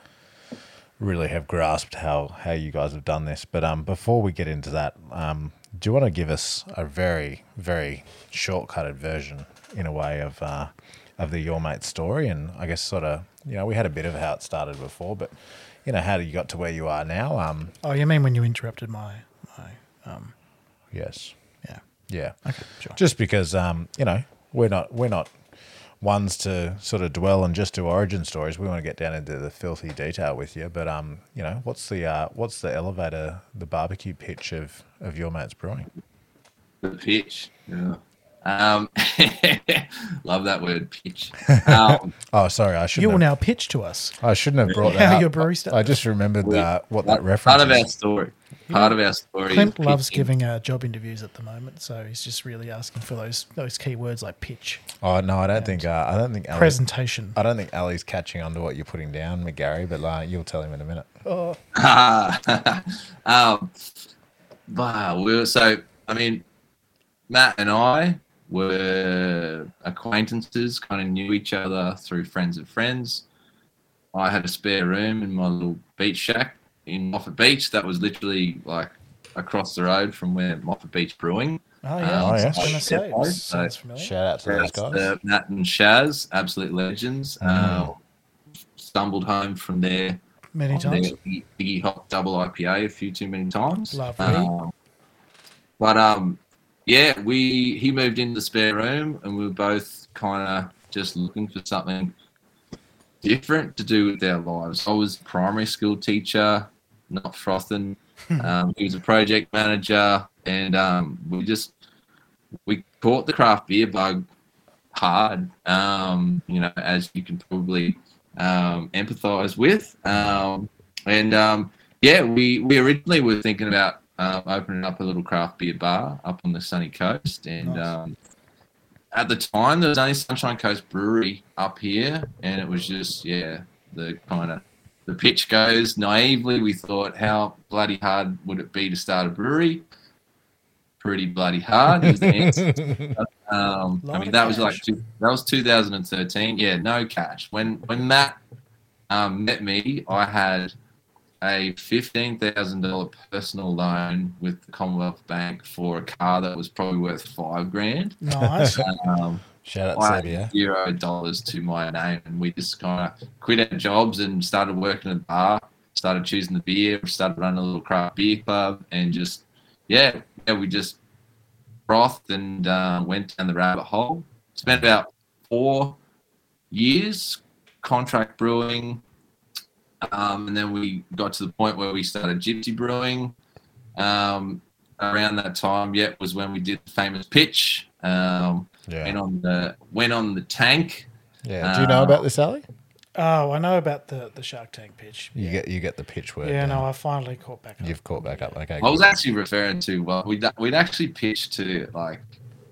really have grasped how you guys have done this. But before we get into that, do you want to give us a very, very short-cutted version, in a way, of the Your Mate story? And I guess sort of, you know, we had a bit of how it started before, but, you know, how you got to where you are now. Oh, you mean when you interrupted my Yes. Yeah. Yeah. Okay, sure. Just because, you know, we're not ones to sort of dwell and just do origin stories. We want to get down into the filthy detail with you. But you know, what's the elevator, the barbecue pitch of Your Mate's Brewing? The pitch, yeah. Love that word, pitch. Oh, sorry, I shouldn't. You will now pitch to us. I shouldn't have brought that up. Your brewery stuff. I just remembered what that reference. Part of our story. Part of our story. Clint loves giving job interviews at the moment, so he's just really asking for those key words like pitch. Oh no, I don't think Ali's, presentation. I don't think Ali's catching on to what you're putting down, McGarry, but you'll tell him in a minute. Oh. Matt and I were acquaintances, kind of knew each other through friends of friends. I had a spare room in my little beach shack in Moffat Beach that was literally like across the road from where Moffat Beach Brewing. Oh, yeah. Shout out to those guys. Matt and Shaz, absolute legends. Stumbled home from there. Many times. Biggie Hop double IPA a few too many times. Lovely. Yeah, he moved into the spare room, and we were both kind of just looking for something different to do with our lives. I was a primary school teacher, not frothing. He was a project manager, and we caught the craft beer bug hard, you know, as you can probably empathise with. We originally were thinking about opening up a little craft beer bar up on the sunny coast. And nice. At the time, there was only Sunshine Coast Brewery up here, and it was just, the pitch goes. Naively, we thought, how bloody hard would it be to start a brewery? Pretty bloody hard is the answer. That was 2013. Yeah, no cash. When Matt met me, I had a $15,000 personal loan with the Commonwealth Bank for a car that was probably worth $5,000. Nice. Shout out to you. $0 to my name, and we just kind of quit our jobs and started working at the bar, started choosing the beer, started running a little craft beer club, and just we just frothed and went down the rabbit hole. Spent about 4 years contract brewing, and then we got to the point where we started Gypsy Brewing. Around that time, was when we did the famous pitch. Went on the tank. Yeah. Do you know about this, Ali? Oh, I know about the Shark Tank pitch. You get the pitch word. Yeah, I finally caught back up. You've caught back up. Okay. I was actually referring to, we'd actually pitched to,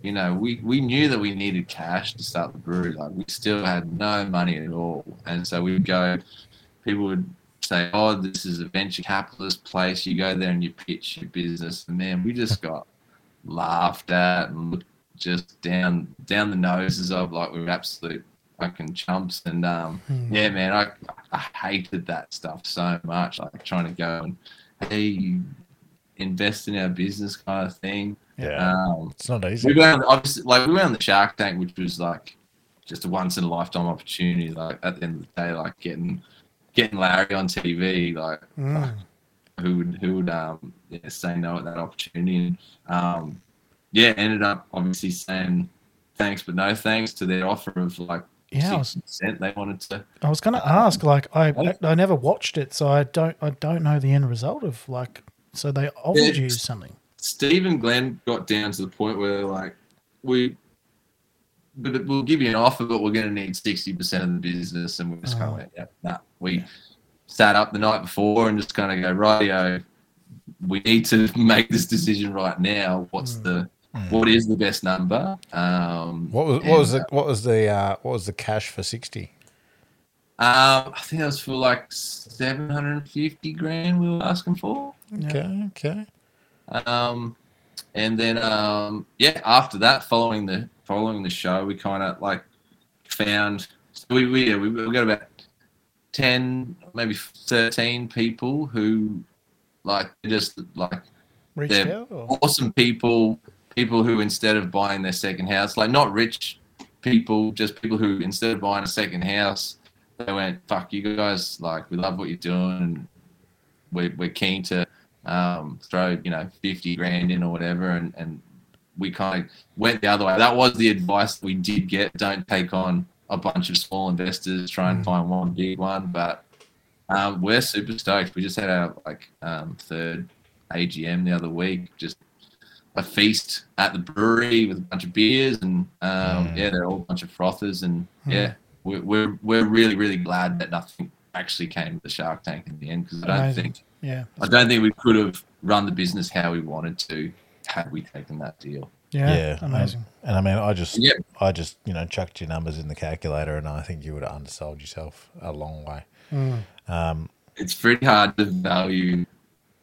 we knew that we needed cash to start the brewery. We still had no money at all. And so we'd go, people would say, oh, this is a venture capitalist place. You go there and you pitch your business. And man, we just got laughed at and looked just down the noses of, we were absolute fucking chumps, and I hated that stuff so much, trying to go and, hey, you invest in our business kind of thing. It's not easy. We went on the Shark Tank, which was just a once in a lifetime opportunity, at the end of the day, getting Larry on TV, who would say no at that opportunity, and ended up obviously saying thanks but no thanks to their offer of 6% they wanted to. I was going to ask, I never watched it, so I don't know the end result of so they offered you something. Steve and Glenn got down to the point where we'll give you an offer, but we're going to need 60% of the business, and we just kind of went, We sat up the night before and just kind of go, rightio, we need to make this decision right now. What is the best number? What was the cash for 60? I think that was for $750,000 we were asking for. Okay. And then after that, following the show, we kind of found we got about 10, maybe 13 people who reached out. Awesome people. People who, instead of buying their second house, not rich people, just people who, instead of buying a second house, they went, fuck you guys, we love what you're doing, and we're keen to throw, $50,000 in or whatever. And we kind of went the other way. That was the advice we did get. Don't take on a bunch of small investors, try and find one big one. But we're super stoked. We just had our third AGM the other week, just a feast at the brewery with a bunch of beers, and they're all a bunch of frothers, and we're really, really glad that nothing actually came to the Shark Tank in the end, because I don't think we could have run the business how we wanted to had we taken that deal. Amazing. And I just chucked your numbers in the calculator, and I think you would have undersold yourself a long way. It's pretty hard to value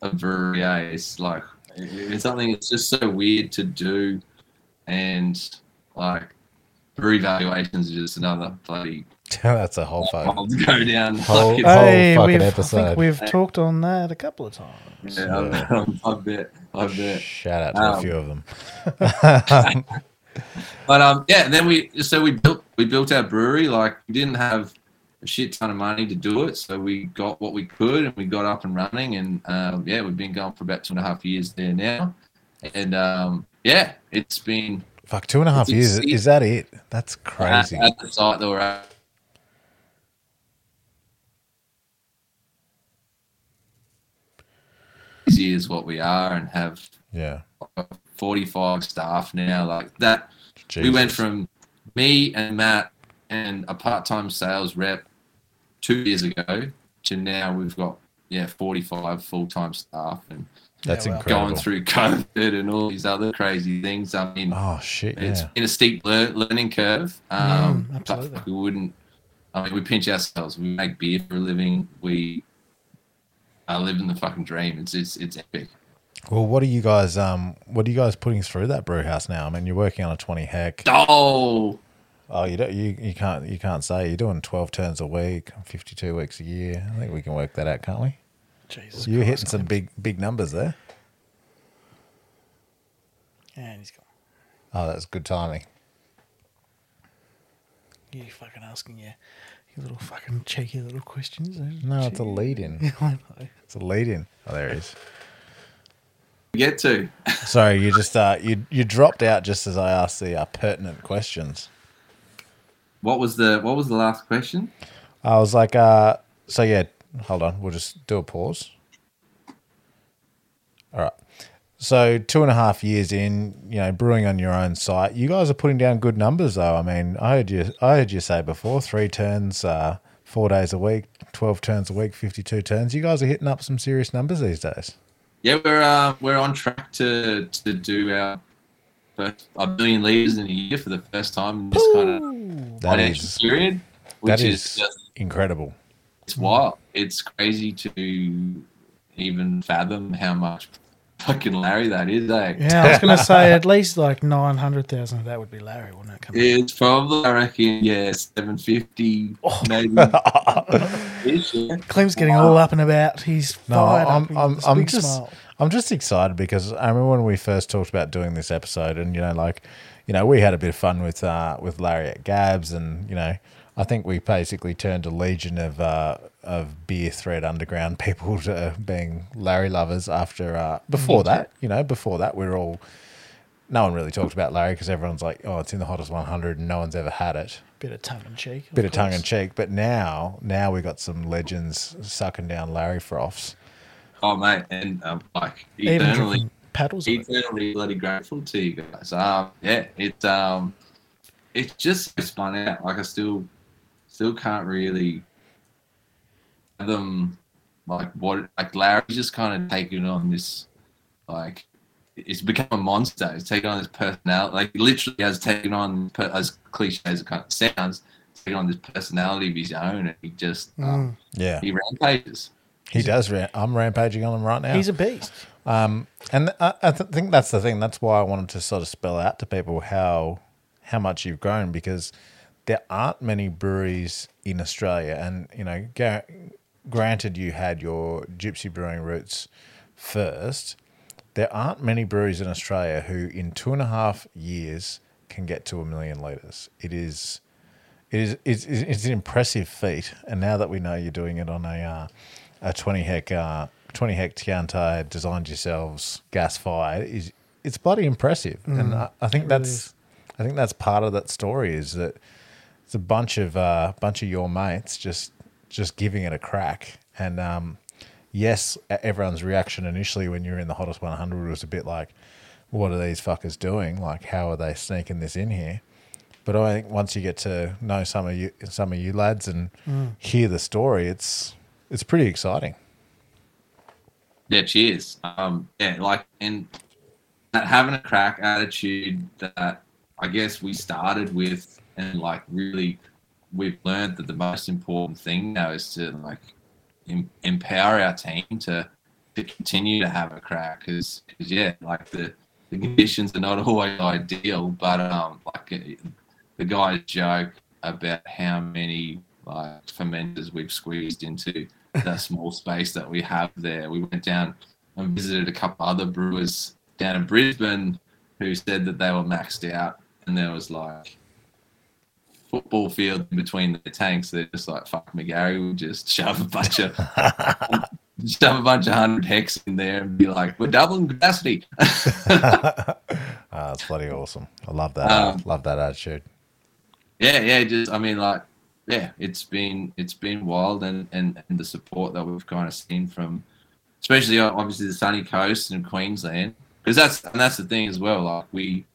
a brewery. It's it's something that's just so weird to do, and brewery valuations is just another bloody. That's a whole fucking to go down. Whole fucking episode. I think we've talked on that a couple of times. Yeah. I bet. Shout out to a few of them. But then we built our brewery. We didn't have a shit ton of money to do it, so we got what we could, and we got up and running, and we've been going for about 2.5 years there now, and it's been 2.5 years. Is that it? That's crazy. At the site that we're at. Is what we are, and have 45 staff now. Jesus. We went from me and Matt and a part-time sales rep 2 years ago to now we've got yeah, 45 full-time staff and that's incredible. Going through COVID and all these other crazy things. I mean, it's been a steep learning curve. Absolutely. We wouldn't, I mean, we pinch ourselves. We make beer for a living. We are living the fucking dream. It's epic. Well, what are you guys putting through that brew house now? I mean, you're working on a 20 hec. Oh, you can't say. You're doing 12 turns a week, 52 weeks a year. I think we can work that out, can't we? Jesus Christ. You're hitting some big numbers there. And he's gone. Oh, that's good timing. You fucking asking your little fucking cheeky little questions. No, it's a lead-in. It's a lead-in. Oh, there he is. Get to. Sorry, you just you dropped out just as I asked the pertinent questions. What was the last question? I was like, hold on. We'll just do a pause. All right. So 2.5 years in, brewing on your own site, you guys are putting down good numbers though. I mean, I heard you say before, 3 turns, 4 days a week, 12 turns a week, 52 turns. You guys are hitting up some serious numbers these days. Yeah, we're on track to do our first 1 billion litres in a year for the first time in this kind of financial period, which is just incredible. It's wild. It's crazy to even fathom how much fucking Larry that is, eh? Yeah, I was going to say at least like 900,000 of that would be Larry, wouldn't it? It's probably, I reckon, 750 maybe. Clem's getting all up and about. He's fired up. I'm just excited because I remember when we first talked about doing this episode, and we had a bit of fun with Larry at Gabs, and I think we basically turned a legion of beer thread underground people to being Larry lovers after before that we were all, no one really talked about Larry because everyone's like, oh, it's in the hottest 100 and no one's ever had it. Bit of tongue in cheek, but now we got some legends sucking down Larry for offs. Oh mate, and eternally bloody grateful to you guys. It's just spun out. Like I still can't really fathom Larry's just kind of taken on this, it's become a monster. It's taken on this personality, literally has taken on, as cliche as it kind of sounds, taken on this personality of his own, and he just he rampages. He does. I'm rampaging on him right now. He's a beast. And I think that's the thing. That's why I wanted to sort of spell out to people how much you've grown, because there aren't many breweries in Australia. And, granted you had your Gypsy Brewing roots first, there aren't many breweries in Australia who in 2.5 years can get to 1 million litres. It's an impressive feat. And now that we know you're doing it on a 20 hec Tiantai, designed yourselves, gas fired, it's bloody impressive. And I think that's part of that story, is that it's a bunch of your mates just giving it a crack. And yes, everyone's reaction initially when you're in the hottest 100 was a bit like, what are these fuckers doing? Like, how are they sneaking this in here? But I think once you get to know some of you lads and hear the story, it's pretty exciting. Yeah, cheers. And that having a crack attitude that I guess we started with, and really we've learned that the most important thing now is to empower our team to continue to have a crack, because the conditions are not always ideal, but the guys joke about how many fermenters we've squeezed into that small space that we have there. We went down and visited a couple other brewers down in Brisbane who said that they were maxed out, and there was football field in between the tanks. They're just like, fuck, McGarry will just shove a bunch of 100 hex in there and be like, we're doubling capacity. That's bloody awesome. I love that. Love that attitude. Yeah. It's been wild, and the support that we've kind of seen from, especially obviously the sunny coast and Queensland, because that's the thing as well. We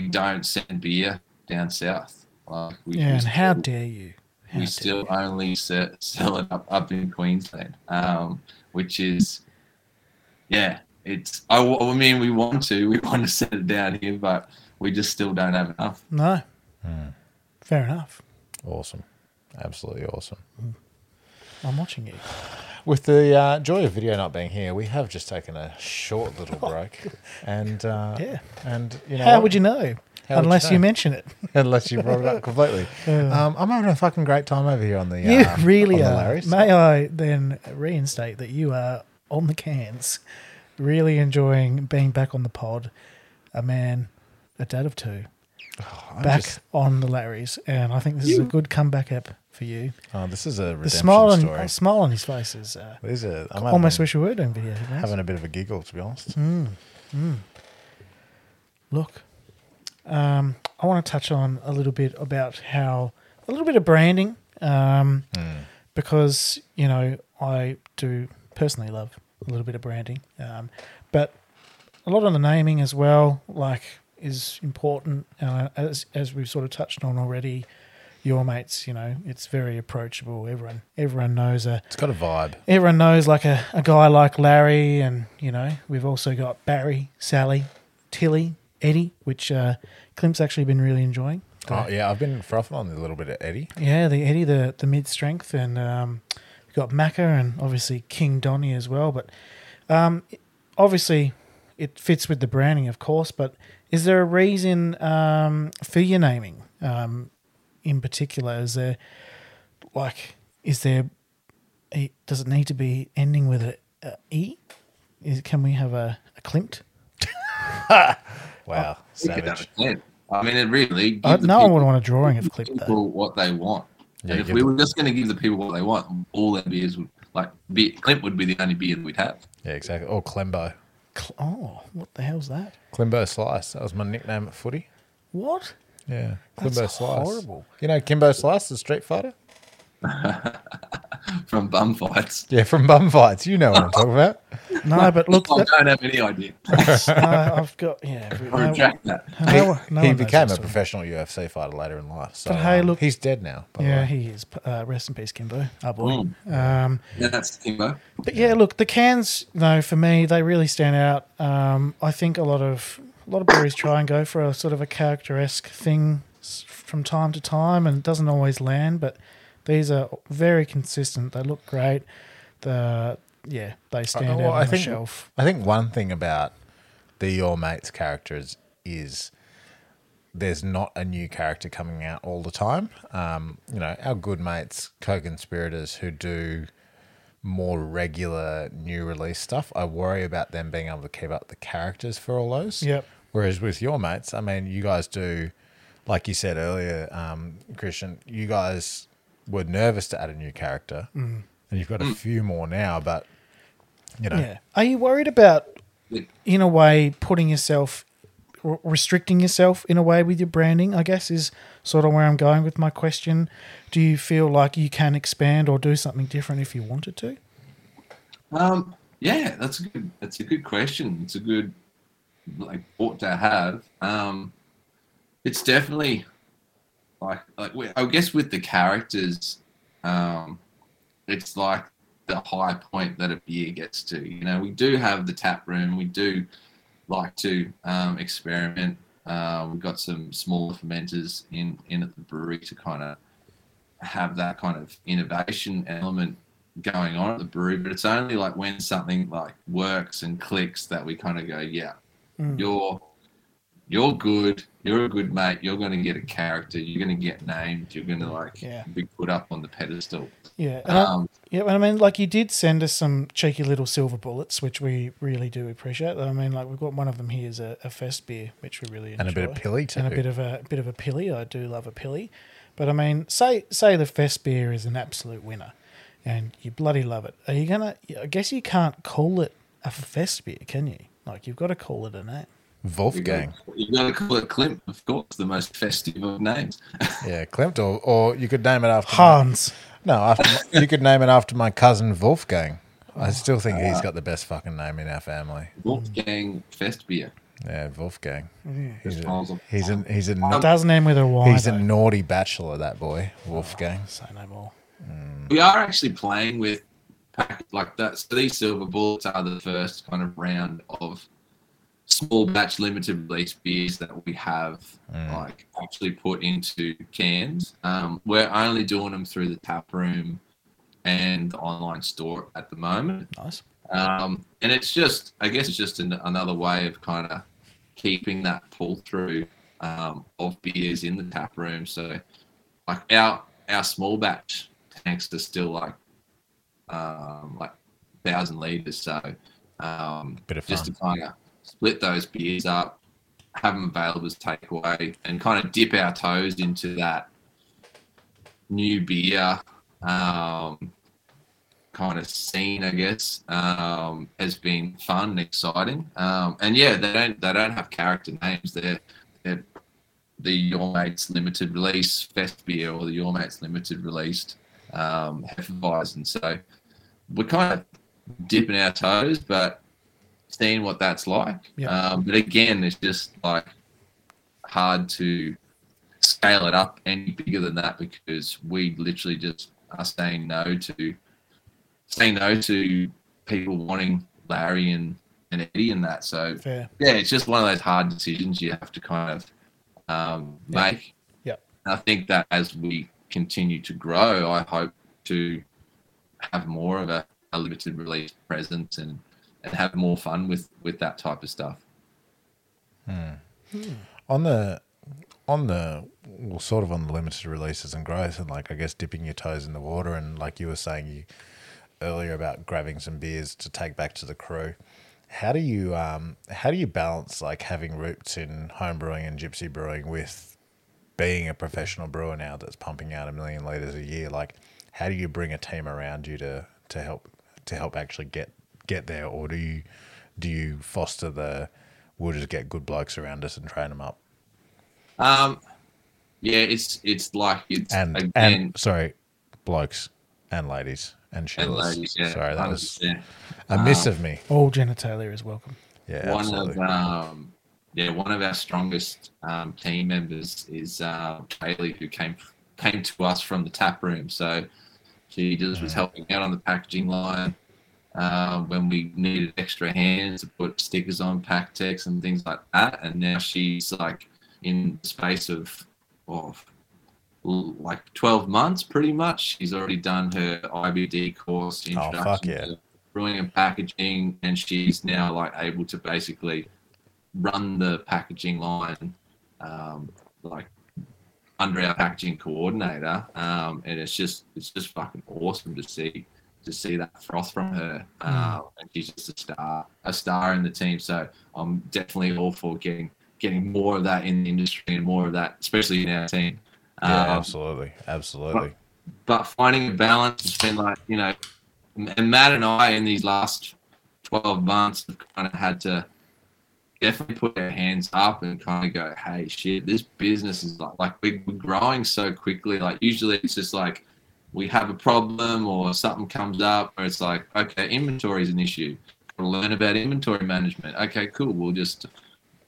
don't send beer down south. And how dare you? We still only sell it up in Queensland, which is, yeah, it's. I mean, we want to set it down here, but we just still don't have enough. No, fair enough. Awesome, absolutely awesome. I'm watching you. With the joy of video not being here, we have just taken a short little break, and and you know, how would you know? Unless you mention it. Unless you brought it up completely. I'm having a fucking great time over here on the You really are. Larry's. May I then reinstate that you are on the cans, really enjoying being back on the pod, a man, a dad of two, on the Larry's. And I think this is a good comeback app for you. Oh, this is a redemption story. The smile on his face is... I almost wish we were doing video. Having a bit of a giggle, to be honest. Look... I want to touch on a little bit about how a little bit of branding because, you know, I do personally love a little bit of branding, but a lot of the naming as well, like, is important. As we've sort of touched on already, Your Mates, you know, it's very approachable. Everyone knows it's got a vibe. Everyone knows like a guy like Larry, and, you know, we've also got Barry, Sally, Tilly, Eddie, which Clint's actually been really enjoying. Oh, yeah, I've been frothing on a little bit of Eddie. Yeah, the Eddie, the mid-strength, and we've got Macca and obviously King Donnie as well. But obviously it fits with the branding, of course, but is there a reason for your naming in particular? Does it need to be ending with an E? Can we have a Klimt? Wow, savage. I mean, it really gives no one would want a drawing of Clip, though. What they want. Yeah, and if we were just going to give the people what they want, all their beers would, Clip would be the only beer we'd have. Yeah, exactly. Or Clembo. What the hell's that? Clembo Slice. That was my nickname at footy. What? Yeah, Clembo Slice. Horrible. You know Kimbo Slice, the street fighter? From bum fights. Yeah, from bum fights. You know what I'm talking about. No, but look. I don't have any idea. I've got, yeah. Reject that. He became a professional UFC fighter later in life. So, but hey, look. He's dead now. Yeah, he is. Rest in peace, Kimbo. Our boy. Yeah, that's Kimbo. But yeah, look, the cans, though, for me, they really stand out. I think a lot of breweries try and go for a sort of a character-esque thing from time to time, and it doesn't always land, but these are very consistent. They look great. They stand out on the shelf. I think one thing about the Your Mates characters is there's not a new character coming out all the time. You know, our good mates, co-conspirators who do more regular new release stuff, I worry about them being able to keep up the characters for all those. Yep. Whereas with Your Mates, I mean, you guys do, like you said earlier, Christian, you guys... were nervous to add a new character, and you've got a few more now, but, you know. Yeah. Are you worried about, in a way, restricting yourself in a way with your branding, I guess, is sort of where I'm going with my question. Do you feel like you can expand or do something different if you wanted to? Yeah, that's a good question. It's a good thought to have. It's definitely... I guess with the characters, it's like the high point that a beer gets to. You know, we do have the tap room. We do like to experiment. We've got some smaller fermenters in at the brewery to kind of have that kind of innovation element going on at the brewery. But it's only like when something like works and clicks that we kind of go, yeah, you're good. You're a good mate. You're going to get a character. You're going to get named. You're going to be put up on the pedestal. Yeah. And you did send us some cheeky little silver bullets, which we really do appreciate. I mean, like, we've got one of them here is a fest beer, which we really enjoy. And a bit of pilly too. And a bit of a pilly. I do love a pilly, but I mean, say the fest beer is an absolute winner, and you bloody love it. Are you gonna? I guess you can't call it a fest beer, can you? Like, you've got to call it a name. Wolfgang. You've got to call it Klimt, of course, the most festive of names. Yeah, Klimt, or you could name it after Hans. You could name it after my cousin Wolfgang. I still think he's got the best fucking name in our family. Wolfgang Festbier. Yeah, Wolfgang. Yeah. He's doesn't end with a Y. He's a naughty bachelor, that boy, Wolfgang. Oh, say no more. Mm. We are actually playing with pack like that. So these silver bullets are the first kind of round of small batch limited release beers that we have like actually put into cans. We're only doing them through the tap room and the online store at the moment. Nice. And it's just, I guess it's just another way of kind of keeping that pull through of beers in the tap room. So like our small batch tanks are still like 1,000 litres. So bit of fun. Just to kind of split those beers up, have them available as takeaway, and kind of dip our toes into that new beer kind of scene, I guess, has been fun and exciting. And yeah, they don't have character names. They're the Your Mate's Limited Release Fest Beer or the Your Mate's Limited Released Hefeweizen. So we're kind of dipping our toes, but seeing what that's like. Yep. But again, it's just like hard to scale it up any bigger than that because we literally just are saying no to people wanting Larry and Eddie and that. So, fair. Yeah, it's just one of those hard decisions you have to kind of make. Yep. And I think that as we continue to grow, I hope to have more of a limited release presence and have more fun with that type of stuff. On the limited releases and growth and like, I guess, dipping your toes in the water and like you were saying earlier about grabbing some beers to take back to the crew. How do you balance like having roots in home brewing and gypsy brewing with being a professional brewer now that's pumping out 1 million litres a year? Like, how do you bring a team around you to help actually get there, or do you foster the we'll just get good blokes around us and train them up? Yeah, it's like it's blokes and ladies. And shillers. Yeah, sorry, that was a miss of me. All genitalia is welcome. Yeah, one of our strongest team members is Kaylee, who came to us from the tap room. So she just was helping out on the packaging line when we needed extra hands to put stickers on pack techs and things like that. And now she's like in the space of like 12 months pretty much, she's already done her IBD course, introduction to brewing and packaging, and she's now like able to basically run the packaging line like under our packaging coordinator, and it's just fucking awesome to see that froth from her. And she's just a star in the team, so I'm definitely all for getting more of that in the industry and more of that, especially in our team. Yeah, absolutely. But finding a balance has been like, you know, and Matt and I in these last 12 months have kind of had to definitely put our hands up and kind of go, hey, shit, this business is like we're growing so quickly. Like usually it's just like we have a problem or something comes up where it's like, okay, inventory is an issue. We'll learn about inventory management. Okay, cool. We'll just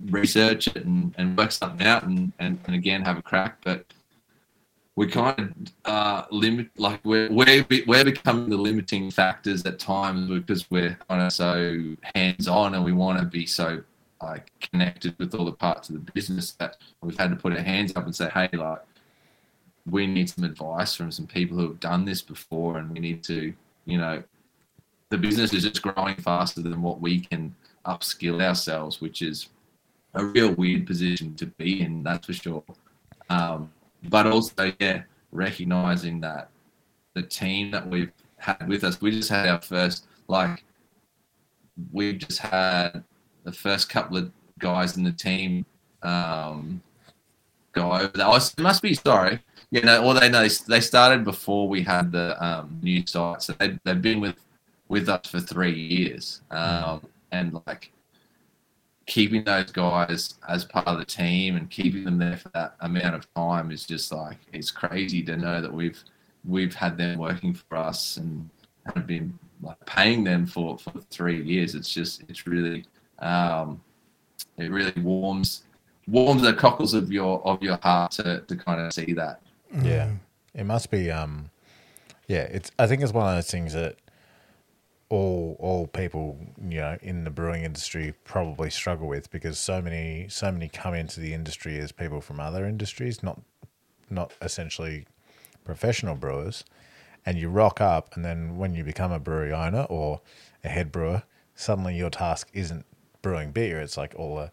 research it and work something out and again have a crack. But we kind of limit, like we're becoming the limiting factors at times because we're kind of so hands-on and we want to be so like connected with all the parts of the business that we've had to put our hands up and say, hey, like we need some advice from some people who have done this before, and we need to, you know, the business is just growing faster than what we can upskill ourselves, which is a real weird position to be in, that's for sure. But also, yeah, recognizing that the team that we've had with us, we just had the first couple of guys in the team go over that. They started before we had the new site, so they've been with us for 3 years, and like keeping those guys as part of the team and keeping them there for that amount of time is just like, it's crazy to know that we've had them working for us and have been like paying them for 3 years. It's just, it's really it really warms the cockles of your heart to kind of see that. Yeah, it must be. I think it's one of those things that all people, you know, in the brewing industry probably struggle with, because so many come into the industry as people from other industries, not essentially professional brewers, and you rock up, and then when you become a brewery owner or a head brewer, suddenly your task isn't brewing beer. It's like all the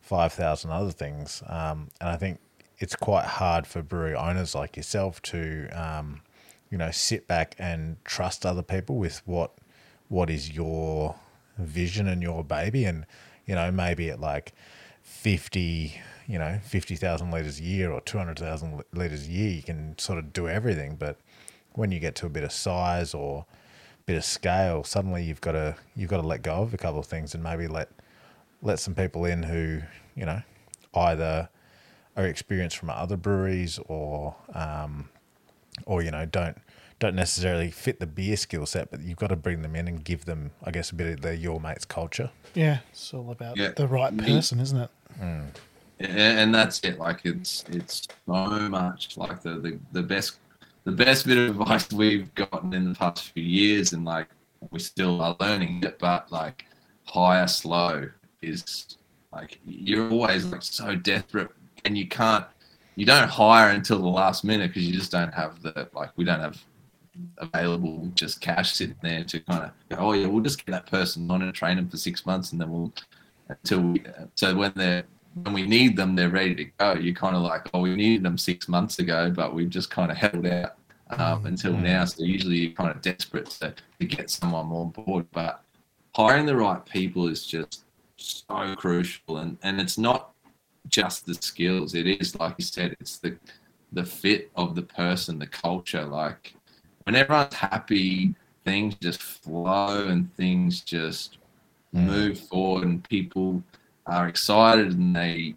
5,000 other things. And I think it's quite hard for brewery owners like yourself to, sit back and trust other people with what is your vision and your baby. And, you know, maybe at like 50,000 litres a year or 200,000 litres a year, you can sort of do everything. But when you get to a bit of size or bit of scale, suddenly you've got to let go of a couple of things and maybe let some people in who, you know, either are experienced from other breweries or don't necessarily fit the beer skill set, but you've got to bring them in and give them, I guess, a bit of their Your Mate's culture. Yeah, it's all about the right person, isn't it? Mm. And that's it. Like it's so much like the best bit of advice we've gotten in the past few years, and like we still are learning it, but like hire slow is like you're always like so desperate, and you don't hire until the last minute because you just don't have we don't have available just cash sitting there to kind of go, oh yeah, we'll just get that person on and train them for 6 months, and then when we need them, they're ready to go. You're kind of like, oh, we needed them 6 months ago, but we've just kind of held out until now. So usually you're kind of desperate to get someone on board. But hiring the right people is just so crucial. And it's not just the skills. It is, like you said, it's the fit of the person, the culture. Like when everyone's happy, things just flow and things just move forward, and people are excited and they're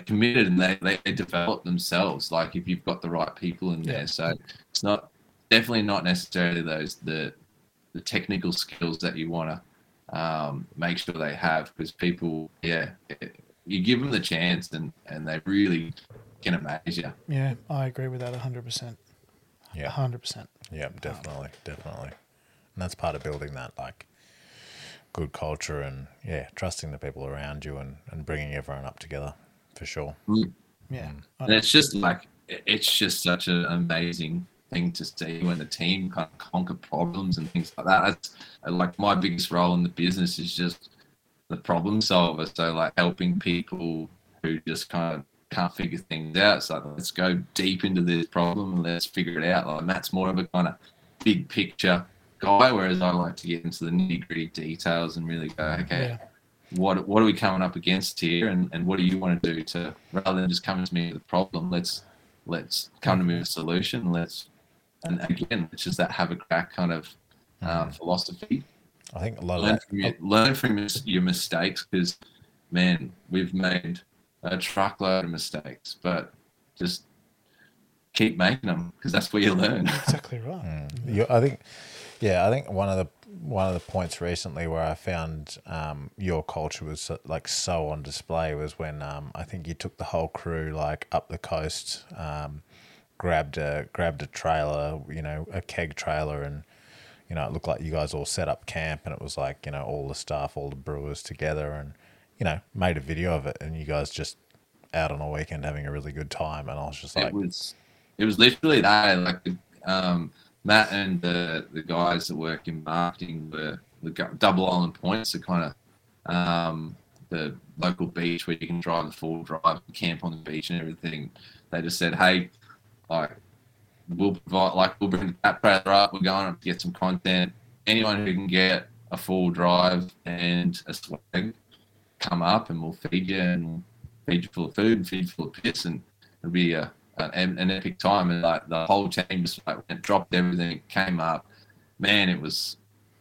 committed and they develop themselves, like if you've got the right people in there. So it's not necessarily those the technical skills that you want to make sure they have, because people, you give them the chance and they really can amaze you. Yeah, I agree with that 100%. Yeah, 100%. Yeah, definitely. And that's part of building that, like, good culture and trusting the people around you and bringing everyone up together, for sure. And it's just such an amazing thing to see when the team kind of conquer problems and things like that. That's like my biggest role in the business is just the problem solver, so like helping people who just kind of can't figure things out. So let's go deep into this problem and let's figure it out. Like Matt's more of a kind of big picture guy, whereas I like to get into the nitty-gritty details and really go, okay, what are we coming up against here, and what do you want to do to, rather than just coming to me with a problem, let's come to me with a solution. It's just that have a crack kind of philosophy. I think a lot of that. Learn from your mistakes, because, man, we've made a truckload of mistakes, but just keep making them, because that's where you learn. Exactly right. I think one of the points recently where I found your culture was like so on display was when I think you took the whole crew like up the coast, grabbed a trailer, you know, a keg trailer, and you know it looked like you guys all set up camp, and it was like, you know, all the staff, all the brewers together, and you know made a video of it, and you guys just out on a weekend having a really good time, and I was just like, it was literally that. Like Matt and the guys that work in marketing were the Double Island Points, the kind of the local beach where you can drive the four-wheel drive, camp on the beach and everything. They just said, hey, like we'll bring that trailer up, we're going up to get some content. Anyone who can get a four-wheel drive and a swag, come up and we'll feed you, and we'll feed you full of food and feed you full of piss, and it'll be an epic time. And like the whole team just like went, dropped everything, came up. Man, it was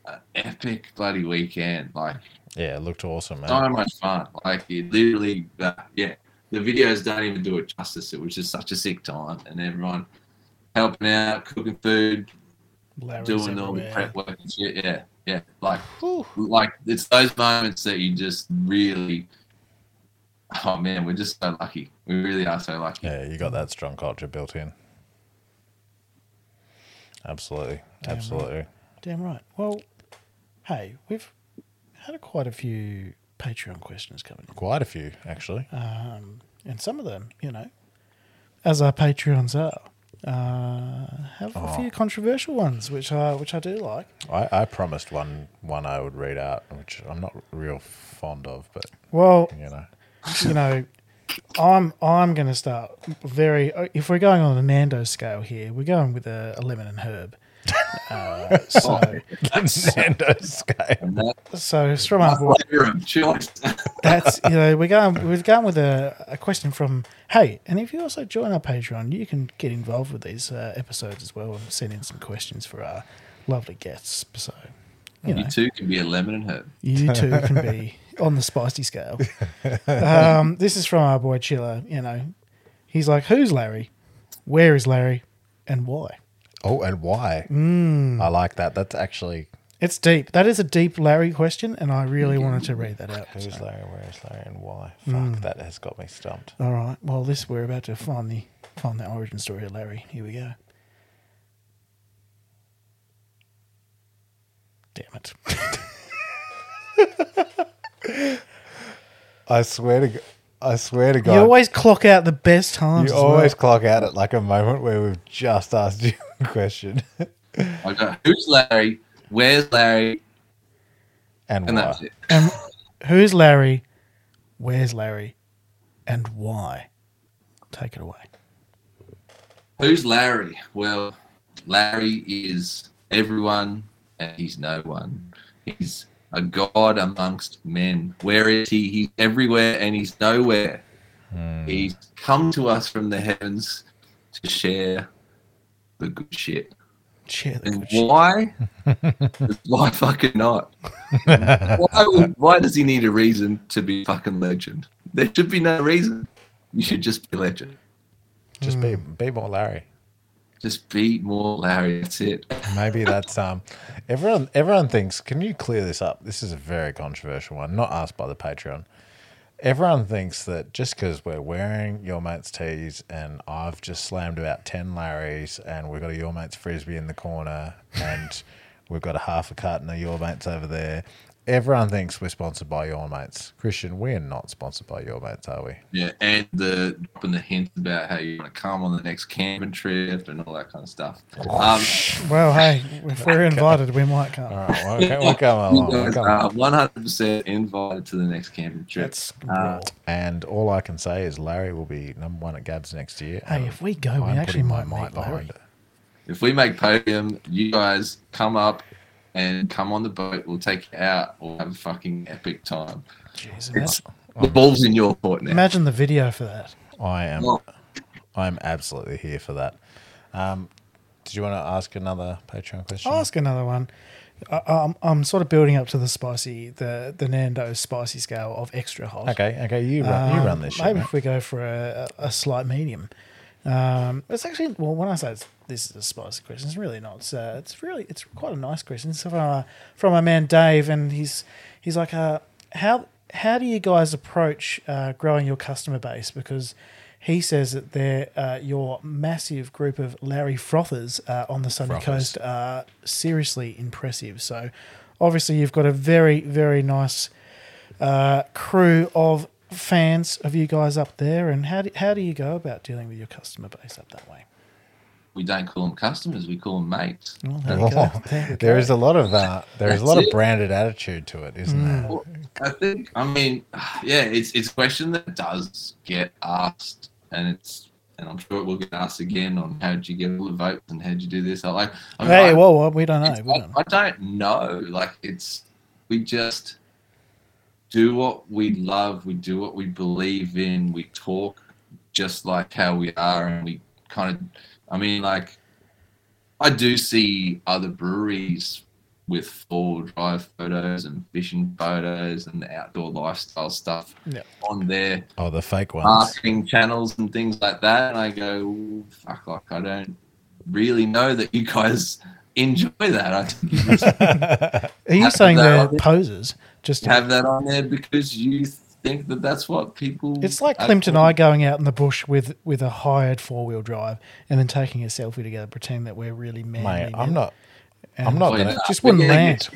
an epic bloody weekend. Like, yeah, it looked awesome, man. So much fun. Like, it literally, the videos don't even do it justice. It was just such a sick time, and everyone helping out, cooking food, doing all the prep work and shit. Yeah, Yeah, like it's those moments that you just really, oh man, we're just so lucky. We really are so lucky. Yeah, you got that strong culture built in. Absolutely, absolutely. Damn right. Well, hey, we've had quite a few Patreon questions coming in. Quite a few, actually. And some of them, you know, as our Patreons are, have a few controversial ones, which I do like. I promised one I would read out, which I'm not real fond of, but you know, I'm going to start very. If we're going on the Nando scale here, we're going with a lemon and herb. Nando scale. So it's from our boy. That's, you know, we're going with a question from, hey, and if you also join our Patreon, you can get involved with these episodes as well and send in some questions for our lovely guests. So you too can be a lemon and herb. You too can be on the spicy scale. This is from our boy Chiller. You know, he's like, who's Larry? Where is Larry? And why? Oh, and why? I like that. That's actually... It's deep. That is a deep Larry question, and I really wanted to read that out. Who's Larry, where is Larry, and why? Fuck, that has got me stumped. All right. Well, we're about to find the origin story of Larry. Here we go. Damn it. I swear to God. You always clock out the best times. You always clock out at like a moment where we've just asked you a question. I go, who's Larry? Where's Larry? And why? That's it. Who's Larry? Where's Larry? And why? Take it away. Who's Larry? Well, Larry is everyone and he's no one. He's a god amongst men. Where is he? He's everywhere and he's nowhere. He's come to us from the heavens to share the good shit. And why? Why fucking not? Why does he need a reason to be fucking legend? There should be no reason. You should just be legend. Just be more Larry. Just be more Larry. That's it. Maybe that's everyone thinks. Can you clear this up? This is a very controversial one. Not asked by the Patreon. Everyone thinks that just because we're wearing Your Mate's tees and I've just slammed about 10 Larrys and we've got a Your Mate's frisbee in the corner and we've got a half a carton of Your Mate's over there, everyone thinks we're sponsored by Your Mate's. Christian, we're not sponsored by Your Mate's, are we? Yeah, and dropping the hint about how you're going to come on the next camping trip and all that kind of stuff. Well, hey, if we're invited, we might come. All right, we'll come along. We'll come 100% invited to the next camping trip. That's and all I can say is Larry will be number one at Gabs next year. Hey, if we go, we actually might meet Larry. If we make podium, you guys come up and come on the boat, we'll take you out, we'll have a fucking epic time. Jesus, the ball's in your court now. Imagine the video for that. I'm absolutely here for that. Did you want to ask another Patreon question? I'll ask another one. I'm sort of building up to the spicy, the Nando's spicy scale of extra hot. Okay, you run this shit. Maybe if we go for a slight medium. It's actually, well, when I say this is a spicy question, it's really not. It's quite a nice question. It's from my man Dave, and he's like, how do you guys approach growing your customer base? Because he says that your massive group of Larry Frothers on the sunny coast are seriously impressive. So obviously you've got a very, very nice crew of fans of you guys up there, and how do you go about dealing with your customer base up that way? We don't call them customers; we call them mates. Well, there is a lot of there is a lot of branded attitude to it, isn't there? Well, it's a question that does get asked, and I'm sure it will get asked again on how did you get all the votes and how did you do this. We don't know. I don't know. Like we just do what we love, we do what we believe in, we talk just like how we are, and we kind of, I do see other breweries with four-wheel drive photos and fishing photos and the outdoor lifestyle stuff on their the fake ones, marketing channels and things like that, and I go, fuck, like I don't really know that you guys enjoy that. I think are you saying they're posers? Just have that on there because you think that that's what people. It's like Klimt and I going out in the bush with a hired 4-wheel drive and then taking a selfie together, pretending that we're really manly. Mate, I'm not. Gonna, just wouldn't land.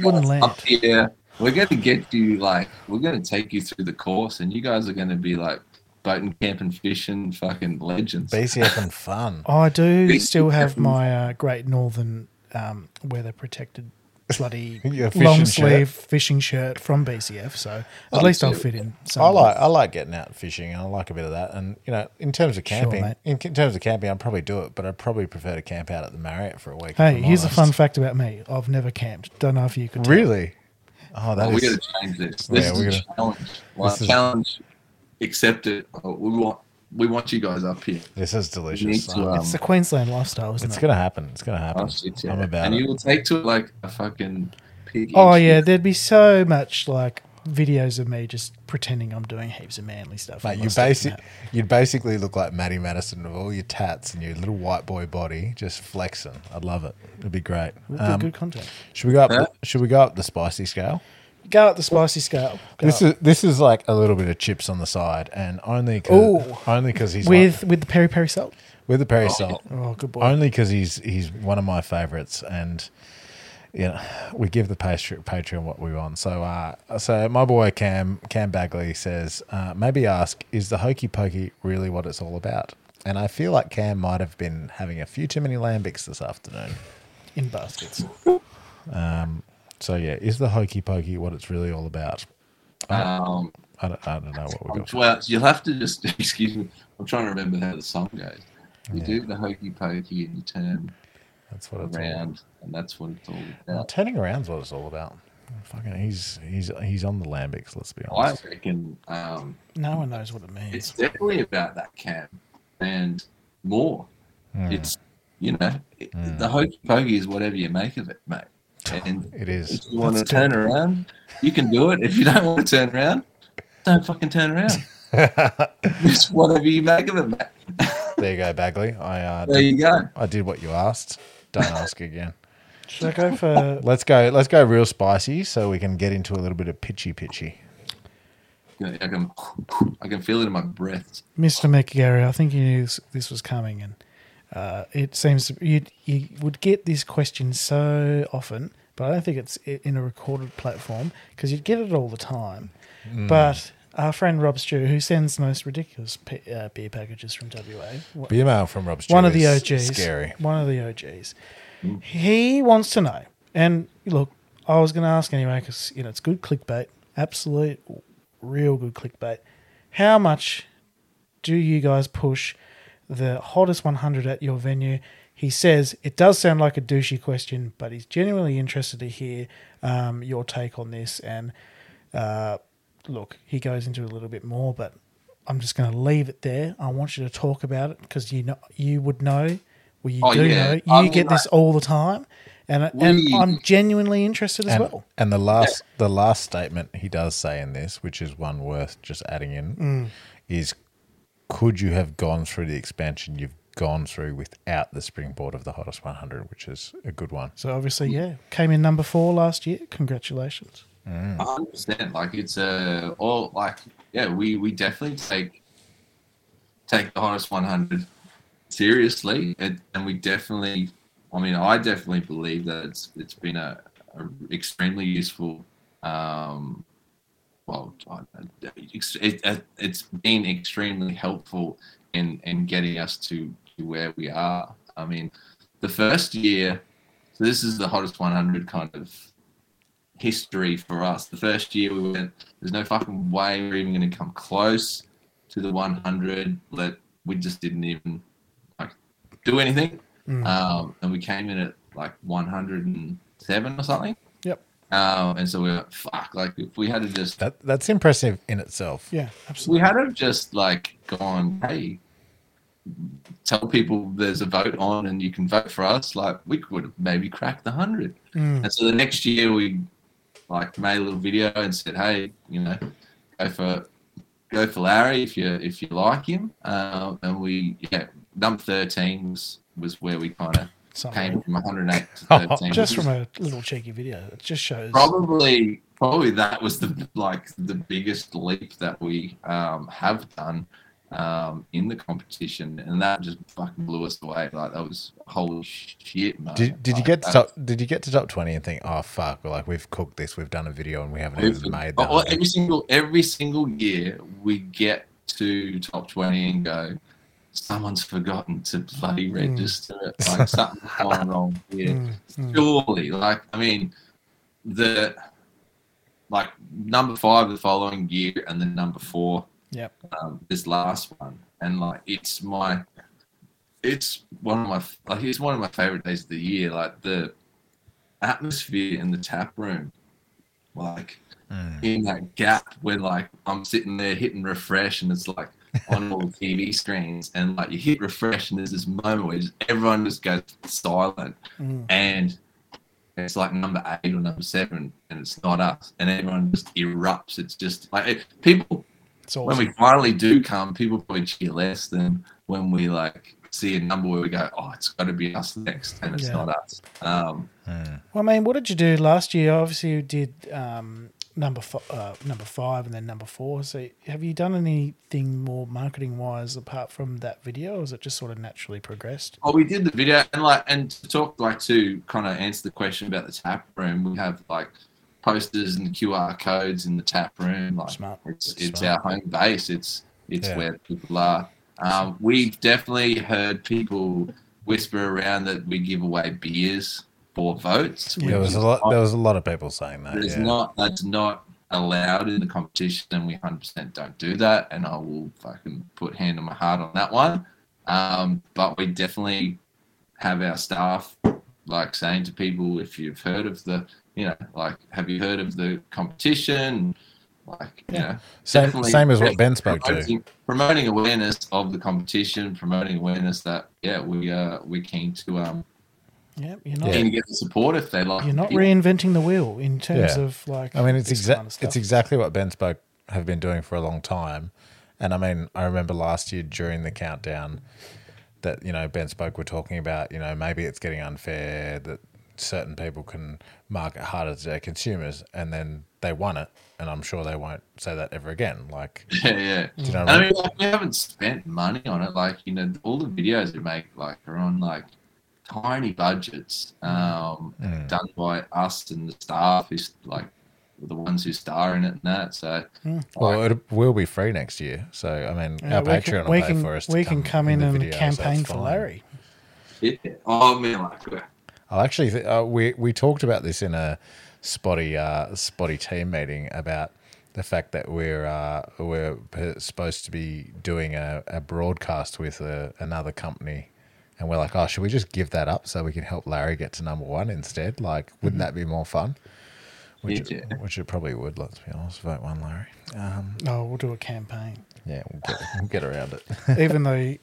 Up here. We're going to get you, like, we're going to take you through the course, and you guys are going to be like boating, camping, fishing, fucking legends. BC having fun. I do BC still have my Great Northern weather protected bloody long sleeve fishing shirt from BCF, so at least I'll fit in. I like getting out fishing, and I like a bit of that. And you know, in terms of camping, sure, I'd probably do it, but I'd probably prefer to camp out at the Marriott for a week. Hey, here's a fun fact about me: I've never camped. Don't know if you could. Really? Oh, that is. We got to change this. This is a challenge. Challenge. Accept it. We want you guys up here. This is delicious. It's the Queensland lifestyle, isn't it? It's going to happen. I'm about it. And you will take to it like a fucking pig. Oh, yeah. There'd be so much like videos of me just pretending I'm doing heaps of manly stuff. Mate, you'd basically look like Matty Madison with all your tats and your little white boy body just flexing. I'd love it. It'd be great. Good content. Should we go up? Should we go up the spicy scale? Go up the spicy scale. This is like a little bit of chips on the side, and only because he's with the peri peri salt. With the peri salt. Oh, good boy. Only because he's one of my favourites, and you know we give the Patreon what we want. So my boy Cam Bagley says maybe ask, is the hokey pokey really what it's all about? And I feel like Cam might have been having a few too many lambics this afternoon. In baskets. So yeah, is the hokey pokey what it's really all about? I don't know what we're doing. Well, you'll have to just excuse me. I'm trying to remember how the song goes. You do the hokey pokey and you turn. That's what it's around, and that's what it's all about. Well, turning around's what it's all about. Fucking, he's on the lambics. Let's be honest. I reckon. No one knows what it means. It's definitely about that camp and more. It's the hokey pokey is whatever you make of it, mate. And it is. If you want to turn around, you can do it. If you don't want to turn around, don't fucking turn around. Just whatever you make of it, mate. There you go, Bagley. I did what you asked. Don't ask again. Should I go for? Let's go real spicy, so we can get into a little bit of pitchy. I can feel it in my breath. Mr. McGarry, I think you knew this was coming, and. It seems you would get this question so often, but I don't think it's in a recorded platform because you'd get it all the time. Mm. But our friend Rob Stewart, who sends the most ridiculous beer packages from WA. Beer mail from Rob Stewart. One of the OGs. Scary. One of the OGs. Mm. He wants to know. And look, I was going to ask anyway because it's good clickbait. Absolute real good clickbait. How much do you guys push the hottest 100 at your venue? He says it does sound like a douchey question, but he's genuinely interested to hear your take on this. And look, he goes into a little bit more, but I'm just going to leave it there. I want you to talk about it because you know. You get this all the time, and I'm genuinely interested as well. And the last statement he does say in this, which is one worth just adding in, is. Could you have gone through the expansion you've gone through without the springboard of the hottest 100, which is a good one? So obviously, came in number 4 last year. Congratulations. 100%. Like it's all like we definitely take the hottest 100 seriously, and we definitely. I mean, I definitely believe that it's been a extremely useful. Well, it's been extremely helpful in getting us to where we are. I mean, the first year, so this is the hottest 100 kind of history for us. The first year we went, there's no fucking way we're even going to come close to the 100. We just didn't even do anything. And we came in at 107 or something. And so we were if we had to just... That's impressive in itself. Yeah, absolutely. We had to just gone, hey, tell people there's a vote on and you can vote for us. We could have maybe cracked the 100. And so the next year we made a little video and said, hey, go for Larry if you like him. And we, number 13 was where we kind of came from 108 to 13. Just from a little cheeky video. It just shows. Probably that was the biggest leap that we have done in the competition, and that just fucking blew us away. Like, that was holy shit, man. Did you get to top 20 and think, oh fuck, we've cooked this, we've done a video, and we haven't even made that? Well, every single year we get to top 20 and go, someone's forgotten to bloody register it. Like, something's gone wrong here. Surely, number 5 the following year, and then number 4. Yep. This last one, and it's one of my favorite days of the year. Like, the atmosphere in the tap room, in that gap when I'm sitting there hitting refresh, and it's on all the TV screens, and you hit refresh, and there's this moment where everyone just goes silent, and it's number 8 or number 7, and it's not us, and everyone just erupts. It's just people. Awesome. When we finally do come, people probably cheer less than when we see a number where we go, oh, it's got to be us next, and it's not us. Well, what did you do last year? Obviously, you did number 5 and then number 4. So have you done anything more marketing-wise apart from that video, or is it just sort of naturally progressed? Oh, we did the video, and to talk to kind of answer the question about the tap room, we have posters and QR codes in the tap room. Smart. It's smart. Our home base. It's where people are. We've definitely heard people whisper around that we give away beers for votes. Yeah, there was a lot of people saying that. That's not allowed in the competition, and we 100% don't do that. And I will fucking put hand on my heart on that one. But we definitely have our staff saying to people, if you've heard of the, have you heard of the competition? Same as what Bentspoke do. Promoting awareness of the competition, promoting awareness that we're keen to you're keen to get the support if they like. You're not reinventing the wheel in terms of it's it's exactly what Bentspoke have been doing for a long time, and I remember last year during the countdown that Bentspoke were talking about maybe it's getting unfair that certain people can market harder to their consumers, and then they won it, and I'm sure they won't say that ever again. Do you know what I mean? We haven't spent money on it. All the videos we make are on tiny budgets, done by us and the staff, who's the ones who star in it and that. So, it will be free next year. So our Patreon will pay for us. We can come in and campaign for Larry. Yeah. Oh man, I actually we talked about this in a spotty team meeting about the fact that we're supposed to be doing a broadcast with another company, and we're like, oh, should we just give that up so we can help Larry get to number 1 instead? Wouldn't that be more fun? Which it probably would. Let's be honest, vote 1, Larry. We'll do a campaign. Yeah, we'll get around it. Even though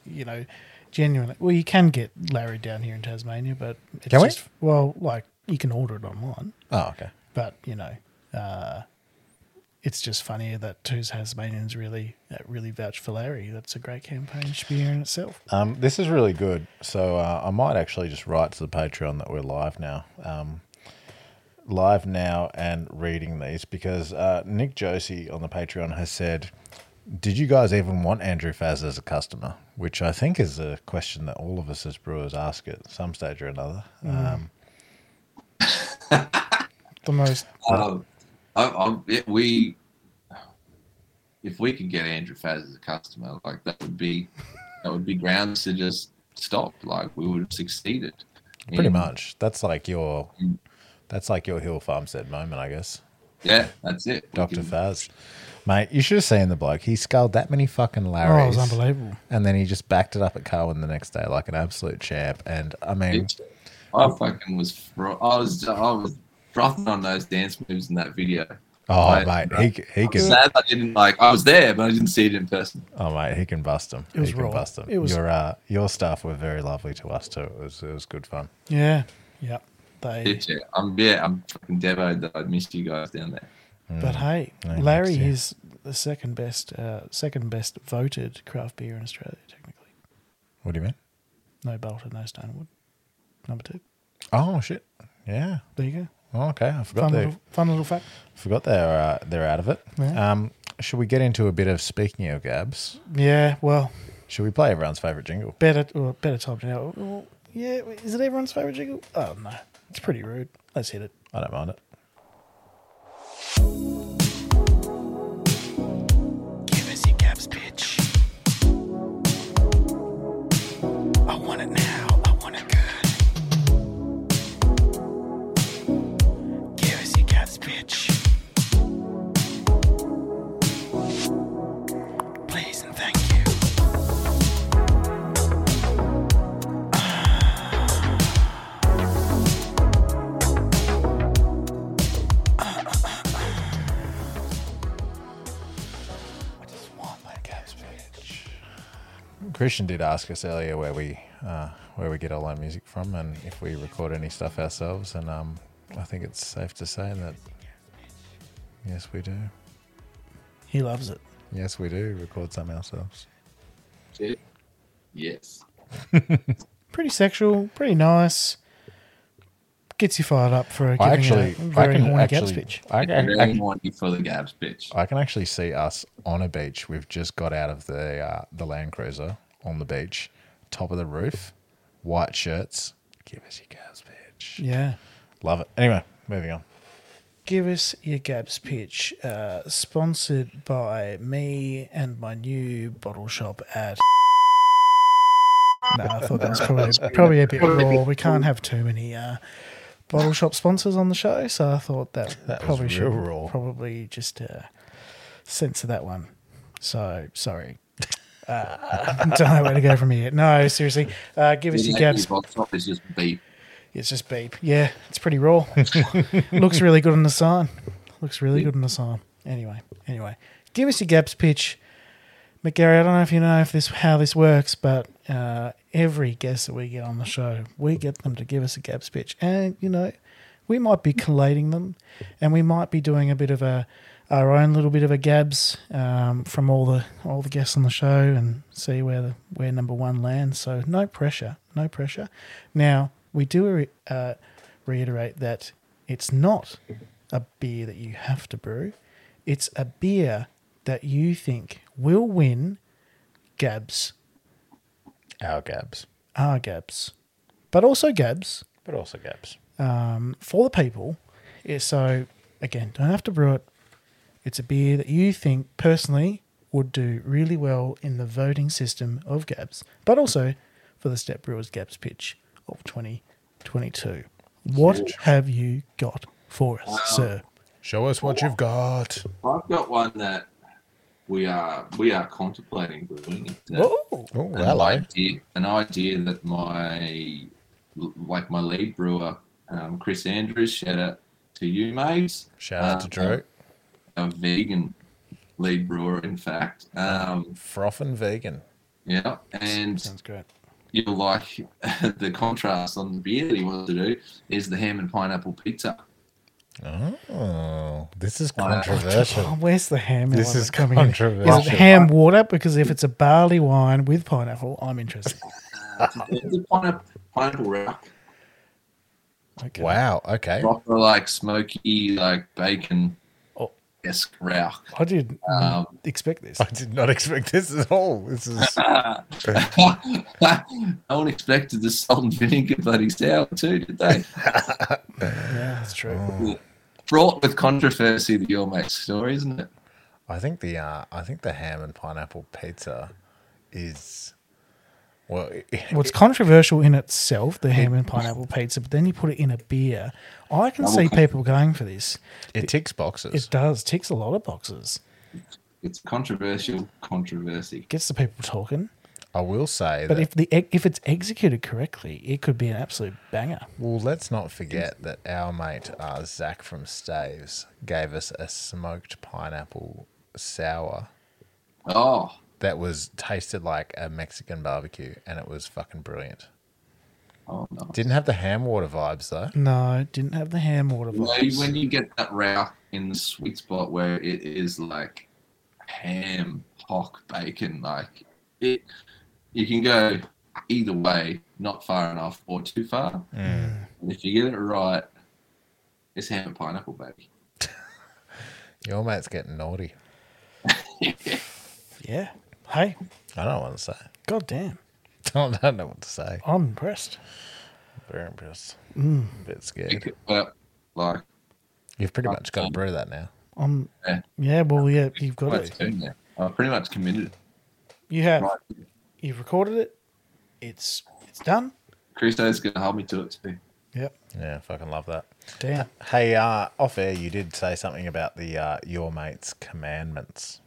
genuinely, well, you can get Larry down here in Tasmania, but it's you can order it online. Oh, okay. But it's just funnier that two Tasmanians really vouch for Larry. That's a great campaign, should be here in itself. This is really good. So I might actually just write to the Patreon that we're live now. Live now and reading these, because Nick Josie on the Patreon has said, did you guys even want Andrew Faz as a customer? Which I think is a question that all of us as brewers ask at some stage or another. The most. If we could get Andrew Faz as a customer, that would be grounds to just stop. We would have succeeded. Pretty much. That's your Hill Farmstead moment, I guess. Yeah, that's it. Dr. Faz. Mate, you should have seen the bloke. He sculled that many fucking Larrys. Oh, it was unbelievable. And then he just backed it up at Carwin the next day like an absolute champ. And, I was frothing on those dance moves in that video. Oh, mate. He can. I'm sad I didn't, I was there, but I didn't see it in person. Oh, mate, he can bust them. He can bust them. Your staff were very lovely to us, too. It was good fun. Yeah. Yeah. I'm fucking devoted that I missed you guys down there. But hey, Larry is the second best voted craft beer in Australia, technically. What do you mean? No Balter, no Stonewood. #2. Oh, shit. Yeah. There you go. Oh, okay. I forgot fun little fact. Forgot they're out of it. Yeah. Should we get into a bit of speaking of Gabs? Yeah, well. Should we play everyone's favourite jingle? Better time to know. Yeah, is it everyone's favourite jingle? Oh, no. It's pretty rude. Let's hit it. I don't mind it. Give us your Gabs pitch. I want it now. I want it good. Give us your Gabs pitch. Please and thank you. Christian did ask us earlier where we get all our music from and if we record any stuff ourselves, and I think it's safe to say that yes, we do. He loves it. Yes, we do record some ourselves. Yes. Pretty sexual, pretty nice. Gets you fired up for a very horny Gabs pitch. I can actually see us on a beach. We've just got out of the Land Cruiser on the beach, top of the roof, white shirts. Give us your Gabs pitch. Yeah. Love it. Anyway, moving on. Give us your Gabs pitch. Sponsored by me and my new bottle shop at... No, I thought that was probably a bit raw. We can't have too many... bottle shop sponsors on the show, so I thought that probably should raw. Probably just censor that one. So sorry, don't know where to go from here. No, seriously, give us your Gabs. Box shop is just beep. It's just beep. Yeah, it's pretty raw. Looks really good on the sign. Anyway, give us your Gabs pitch, McGarry. I don't know if you know if this how this works, but. Every guest that we get on the show, we get them to give us a Gabs pitch. And, you know, we might be collating them and we might be doing a bit of our own little bit of a Gabs from all the guests on the show and see where #1 lands. So no pressure. Now, we do reiterate that it's not a beer that you have to brew. It's a beer that you think will win Gabs. Our Gabs. But also Gabs. For the people. Yeah, so, again, don't have to brew it. It's a beer that you think personally would do really well in the voting system of Gabs, but also for the Step Brewers Gabs pitch of 2022. What have you got for us, sir? Show us what you've got. I've got one that... We are contemplating brewing an idea that my lead brewer, Chris Andrews, shout out to you, mate. Shout out to Drew. A vegan lead brewer, in fact. Frothin' vegan. Yeah. And sounds great. You'll like the contrast on the beer that he wants to do is the ham and pineapple pizza. Oh, this is controversial. Oh, where's the ham? This is coming controversial. Is it ham water? Because if it's a barley wine with pineapple, I'm interested. It's a pineapple rock. Okay. Wow. Okay. Proper, like smoky, like bacon. Esque rock. I didn't expect this. I did not expect this at all. This is. No one expected the salt and vinegar bloody sour too, did they? Yeah, that's true. Oh. Fraught with controversy, the Your Mate's story, isn't it? I think the ham and pineapple pizza is. Well, it's controversial in itself, the ham and pineapple pizza, but then you put it in a beer. I can see people going for this. It ticks boxes. It does. Ticks a lot of boxes. It's controversial controversy. Gets the people talking. I will say but that... But if it's executed correctly, it could be an absolute banger. Well, let's not forget that our mate, Zach from Staves, gave us a smoked pineapple sour. Oh, that was tasted like a Mexican barbecue, and it was fucking brilliant. Oh, no. Didn't have the ham water vibes, though. No, didn't have the ham water vibes. When you get that route in the sweet spot where it is like ham, hock, bacon, like it, you can go either way, not far enough or too far. Mm. And if you get it right, it's ham and pineapple, baby. Your mate's getting naughty. Yeah. Hey. I don't know what to say. God damn. I don't know what to say. I'm impressed. Very impressed. Mm. A bit scared. Well, like, you've pretty much got to brew that now. Yeah, you've got it. I'm pretty much committed. You have. Right. You've recorded it. It's done. Christo's going to hold me to it too. Yep. Yeah, fucking love that. Damn. Hey, off air, you did say something about the Your Mate's commandments.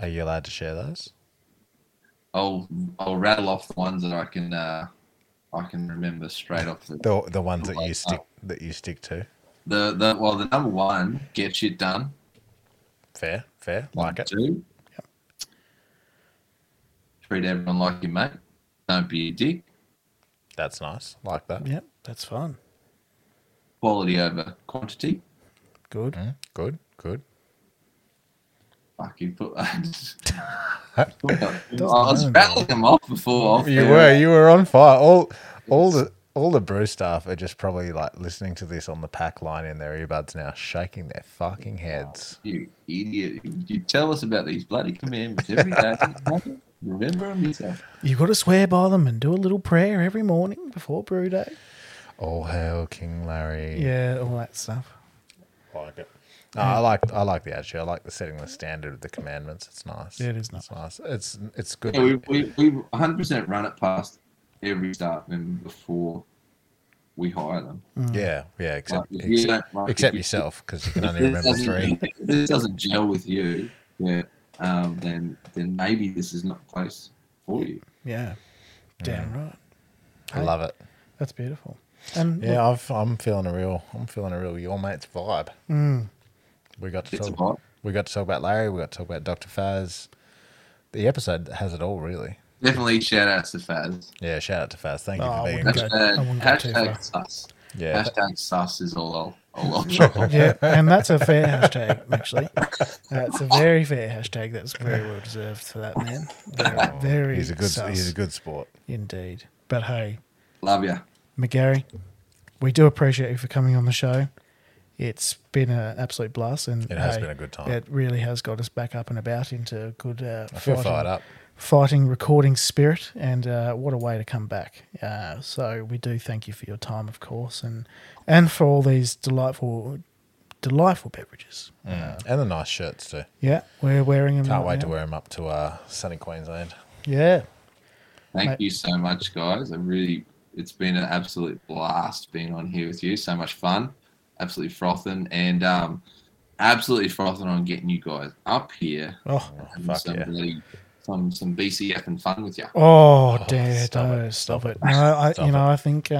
Are you allowed to share those? I'll rattle off the ones that I can remember straight off the ones that you stick to. The number one, get shit done. Fair, like it. Two, yep. Treat everyone like your mate. Don't be a dick. That's nice, like that. Yep, that's fun. Quality over quantity. Good, good. Fuck you! I was rattling them off before. You were on fire. All the brew staff are just probably like listening to this on the pack line in their earbuds now, shaking their fucking heads. You idiot! You tell us about these bloody commandments every day. Remember them yourself. You got to swear by them and do a little prayer every morning before brew day. All hail King Larry. Yeah, all that stuff. Like it. No, I like the attitude. I like the setting the standard of the commandments. It's nice. Yeah, it is nice. It's good. Yeah, we 100% run it past every staff member before we hire them. Mm. Yeah, except yourself, because you can only remember three. If this doesn't gel with you, yeah, then maybe this is not a place for you. Yeah, damn right. I love it. That's beautiful. Yeah, I'm feeling a real Your Mate's vibe. Mm. We got to talk about Larry. We got to talk about Dr. Faz. The episode has it all, really. Definitely shout outs to Faz. Yeah, shout out to Faz. Thank you for being here. Hashtag sus. Yeah. Hashtag sus is all. Yeah, and that's a fair hashtag, actually. That's a very fair hashtag. That's very well deserved for that man. Very He's a good sport. Indeed. But hey. Love ya. McGarry, we do appreciate you for coming on the show. It's been an absolute blast, and it has been a good time. It really has got us back up and about into a good fighting recording spirit, and what a way to come back. So we do thank you for your time, of course, and for all these delightful beverages. Mm. And the nice shirts too. Yeah, we're wearing them. Can't wait to wear them up to sunny Queensland. Yeah. Thank you so much, guys. It's been an absolute blast being on here with you. So much fun. Absolutely frothing, and absolutely frothing on getting you guys up here. Oh, fuck some, yeah. Really, some BCF and fun with you. Oh, dear, stop it. I think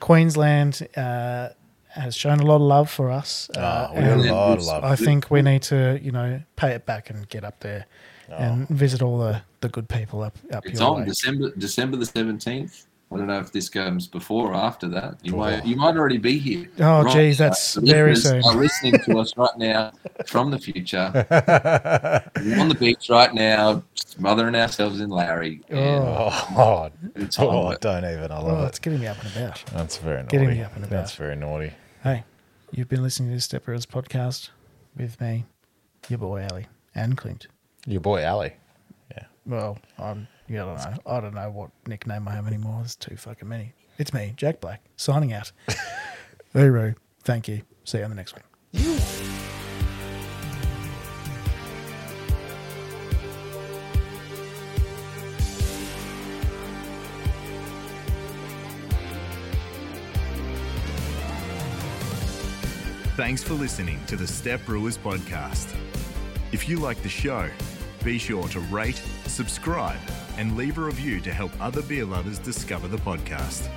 Queensland has shown a lot of love for us. A lot of love. I think we need to, pay it back and get up there and visit all the good people up it's your way. It's on December the 17th. I don't know if this comes before or after that. You might already be here. Oh, right, geez, that's very soon. Are listening to us right now from the future. We're on the beach right now, smothering ourselves in Larry. Don't even. I love it. It's getting me up and about. That's very naughty. That's very naughty. Hey, you've been listening to the Stepperers podcast with me, your boy Ali, and Clint. Your boy Ali. Yeah. Well, I don't know what nickname I have anymore. There's too fucking many. It's me, Jack Black, signing out. Hooroo. Thank you. See you on the next one. Thanks for listening to the Step Brewers podcast. If you like the show, be sure to rate, subscribe, and leave a review to help other beer lovers discover the podcast.